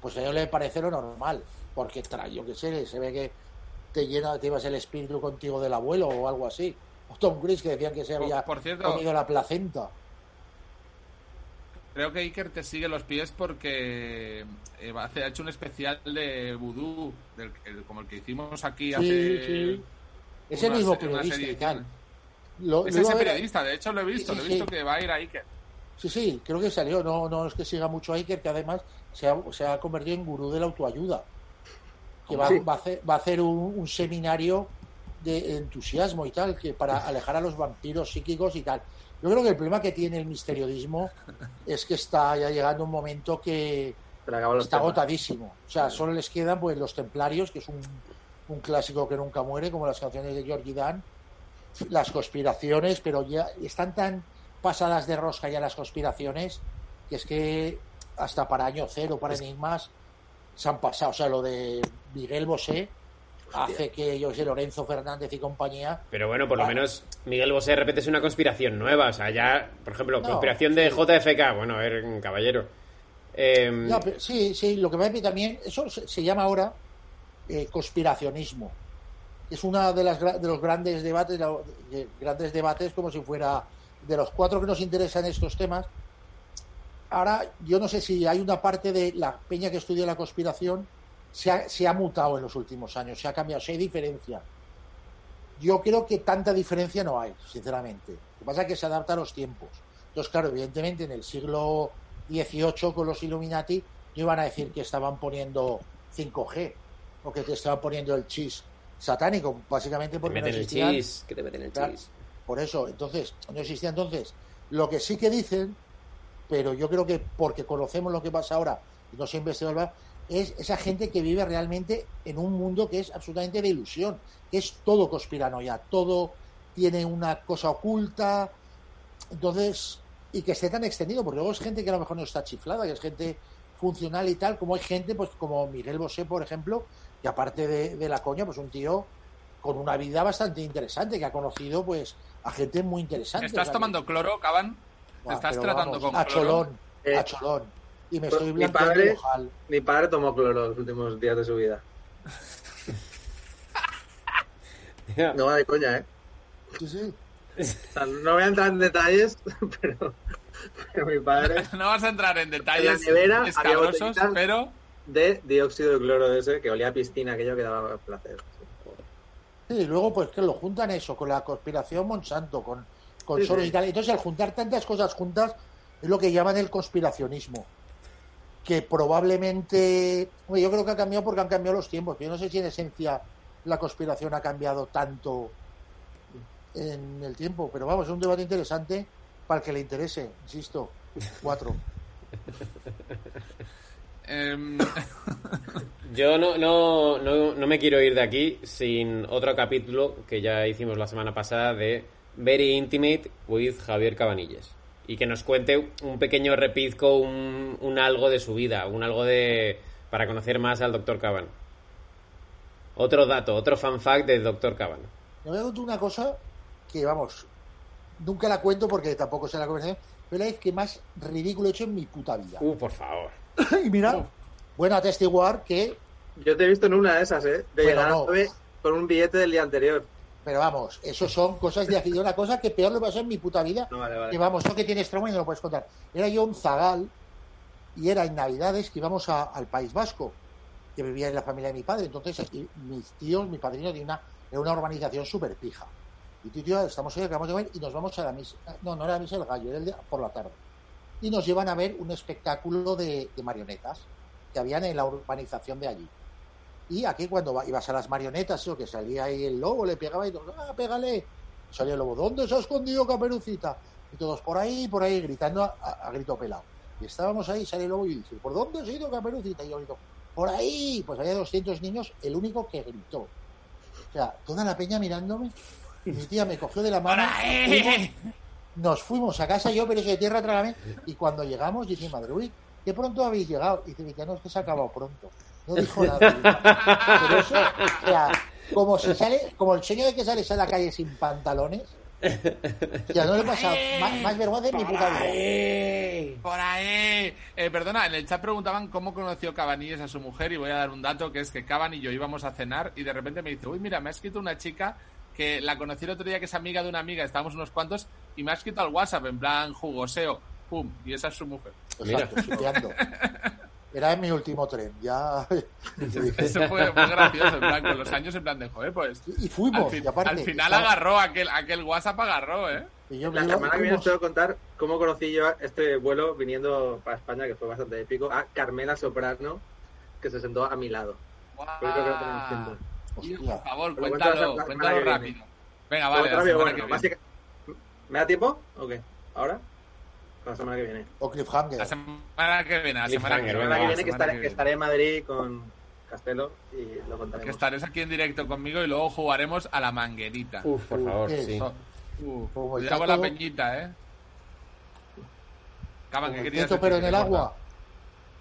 Pues a ellos les parece lo normal, porque tra... yo que sé, se ve que te llena, te llevas el espíritu contigo del abuelo o algo así. Tom Cruise, que decían que se había por cierto, comido la placenta. Creo que Iker te sigue los pies porque ha hecho un especial de vudú, del, el, como el que hicimos aquí sí, hace... Sí. Ese mismo se, periodista y tal. Lo, es lo ese ver... periodista, de hecho lo he visto, sí, sí, lo he visto sí. que va a ir a Iker. Sí, sí, creo que salió. No, no es que siga mucho a Iker, que además se ha, se ha convertido en gurú de la autoayuda. Que va, sí. va, a hacer, va a hacer un, un seminario... de entusiasmo y tal, que para alejar a los vampiros psíquicos y tal. Yo creo que el problema que tiene el misteriodismo es que está ya llegando un momento que está agotadísimo. O sea, solo les quedan pues los templarios, que es un, un clásico que nunca muere, como las canciones de George Dan, las conspiraciones, pero ya están tan pasadas de rosca ya las conspiraciones, que es que hasta para Año Cero, para Enigmas, se han pasado. O sea, lo de Miguel Bosé hace que yo sé Lorenzo Fernández y compañía. Pero bueno, por ah, lo menos Miguel Bosé de repente es una conspiración nueva. O sea, ya, por ejemplo, no, conspiración de sí. J F K. Bueno, a ver, caballero. Eh... No, pero sí, sí, lo que pasa es que también eso se, se llama ahora eh, conspiracionismo. Es uno de, de los grandes debates, de, de, grandes debates como si fuera de los cuatro que nos interesan estos temas. ahora yo no sé si hay una parte de la peña que estudia la conspiración se ha, se ha mutado en los últimos años, se ha cambiado, se hay diferencia. Yo creo que tanta diferencia no hay, sinceramente. Lo que pasa es que se adapta a los tiempos. Entonces, claro, evidentemente en el siglo dieciocho con los Illuminati no iban a decir que estaban poniendo cinco G o que te estaban poniendo el chis satánico, básicamente porque no existía. Que te meten el chis. Por eso, entonces, no existía entonces. Lo que sí que dicen, pero yo creo que porque conocemos lo que pasa ahora y no se investiga, es esa gente que vive realmente en un mundo que es absolutamente de ilusión, que es todo conspiranoia, todo tiene una cosa oculta, entonces, y que esté tan extendido, porque luego es gente que a lo mejor no está chiflada, que es gente funcional y tal, como hay gente pues como Miguel Bosé, por ejemplo, que aparte de, de la coña, pues un tío con una vida bastante interesante, que ha conocido pues a gente muy interesante. ¿Estás o sea, tomando que... cloro, Caban? ¿Te estás tratando vamos, con a cholón, eh, a cholón. Y me estoy mi padre, mi padre tomó cloro los últimos días de su vida. No va de coña, ¿eh? Sí, sí. O sea, no voy a entrar en detalles, pero, pero mi padre... No vas a entrar en detalles escabrosos, pero... de dióxido de cloro de ese, que olía a piscina, aquello que daba placer. Sí, y luego pues que lo juntan eso, con la conspiración Monsanto, con... con sí, sí. Y tal. Entonces, al juntar tantas cosas juntas, es lo que llaman el conspiracionismo. Que probablemente... Bueno, yo creo que ha cambiado porque han cambiado los tiempos. Yo no sé si en esencia la conspiración ha cambiado tanto en el tiempo. Pero vamos, es un debate interesante para el que le interese. Insisto, cuatro. Yo no, no, no, no me quiero ir de aquí sin otro capítulo que ya hicimos la semana pasada de... Very Intimate with Javier Cabanilles, y que nos cuente un pequeño repizco, un, un algo de su vida, un algo de para conocer más al doctor Caban. Otro dato, otro fan fact del doctor Caban. Me voy a contar una cosa que, vamos, nunca la cuento porque tampoco sé la conversación, pero es la que más ridículo he hecho en mi puta vida. Uh, por favor. Y mira, oh. Bueno, atestiguar que... Yo te he visto en una de esas, ¿eh? De bueno, llegar no. Con un billete del día anterior. Pero vamos, eso son cosas de aquí. Una cosa que peor le pasó en mi puta vida. No, vale, vale. Que vamos, no que tienes trauma y no lo puedes contar. Era yo un zagal y era en Navidades que íbamos a, al País Vasco, que vivía en la familia de mi padre. Entonces, mis tíos, mi padrino, de una, de una urbanización súper pija. Y tío, tío, estamos ahí, acabamos de comer y nos vamos a la misa. No, no era la misa del gallo, era el de, por la tarde. Y nos llevan a ver un espectáculo de, de marionetas que habían en la urbanización de allí. Y aquí cuando ibas a las marionetas, o que salía ahí el lobo, le pegaba y todos, ¡ah, pégale! Salía el lobo, ¿dónde se ha escondido Caperucita? Y todos por ahí, por ahí, gritando a, a grito pelado. Y estábamos ahí, sale el lobo y dice, ¿por dónde se ha ido Caperucita? Y yo grito, ¡por ahí! Pues había doscientos niños, el único que gritó. O sea, toda la peña mirándome, y mi tía me cogió de la mano, fuimos, nos fuimos a casa, yo, pero eso de tierra trágame, y cuando llegamos, dije, madre, uy, ¿qué pronto habéis llegado? Y dice, mi tía, no, es que se ha acabado pronto. No dijo nada. Pero eso, o sea, como se sale, como el señor de que sales a la calle sin pantalones, ya no le pasa más, más vergüenza en mi puta vida. Por ahí. Eh, perdona, en el chat preguntaban cómo conoció Cabanilles a su mujer, y voy a dar un dato, que es que Caban y yo íbamos a cenar y de repente me dice, uy, mira, me ha escrito una chica que la conocí el otro día, que es amiga de una amiga, estábamos unos cuantos, y me ha escrito al WhatsApp, en plan jugoseo, pum, y esa es su mujer. Exacto, suteando. Era en mi último tren, ya... Eso fue, fue gracioso, en plan, con los años, en plan de, joder, pues... Y fuimos, fin, y aparte... Al final estaba... agarró, aquel aquel WhatsApp agarró, ¿eh? Y yo, la semana fuimos... que viene os tengo que contar cómo conocí yo este vuelo viniendo para España, que fue bastante épico, a Carmela Soprano, que se sentó a mi lado. ¡Guau! Wow. Pues no por favor, pero cuéntalo, cuéntalo, cuéntalo rápido. Venga, vale, la semana bueno, que viene. Que... ¿Me da tiempo? ¿O qué? ¿Ahora? La semana que viene. O Cliffhanger. La semana que viene. La semana que viene, que, viene, que, estaré, que estaré en Madrid con Castelo y lo contaremos. Que estaréis aquí en directo conmigo y luego jugaremos a la manguerita. Uf, por favor, uh, sí. Uh, Como el chato, la peñita, ¿eh? Caban, como el teto pero en el agua.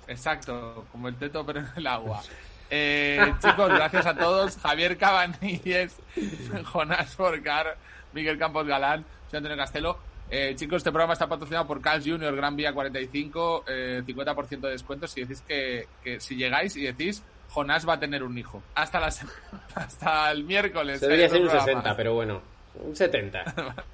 Exacto, como el teto pero en el agua. Eh, chicos, gracias a todos. Javier Cabanilles, Jonás Forcar, Miguel Campos Galán, soy Antonio Castelo. Eh, chicos, este programa está patrocinado por Carl's Junior Gran Vía cuarenta y cinco, eh, cincuenta por ciento de descuento si decís que, que si llegáis y decís Jonás va a tener un hijo. Hasta la, hasta el miércoles. Debería ser un programa. sesenta, pero bueno, un setenta.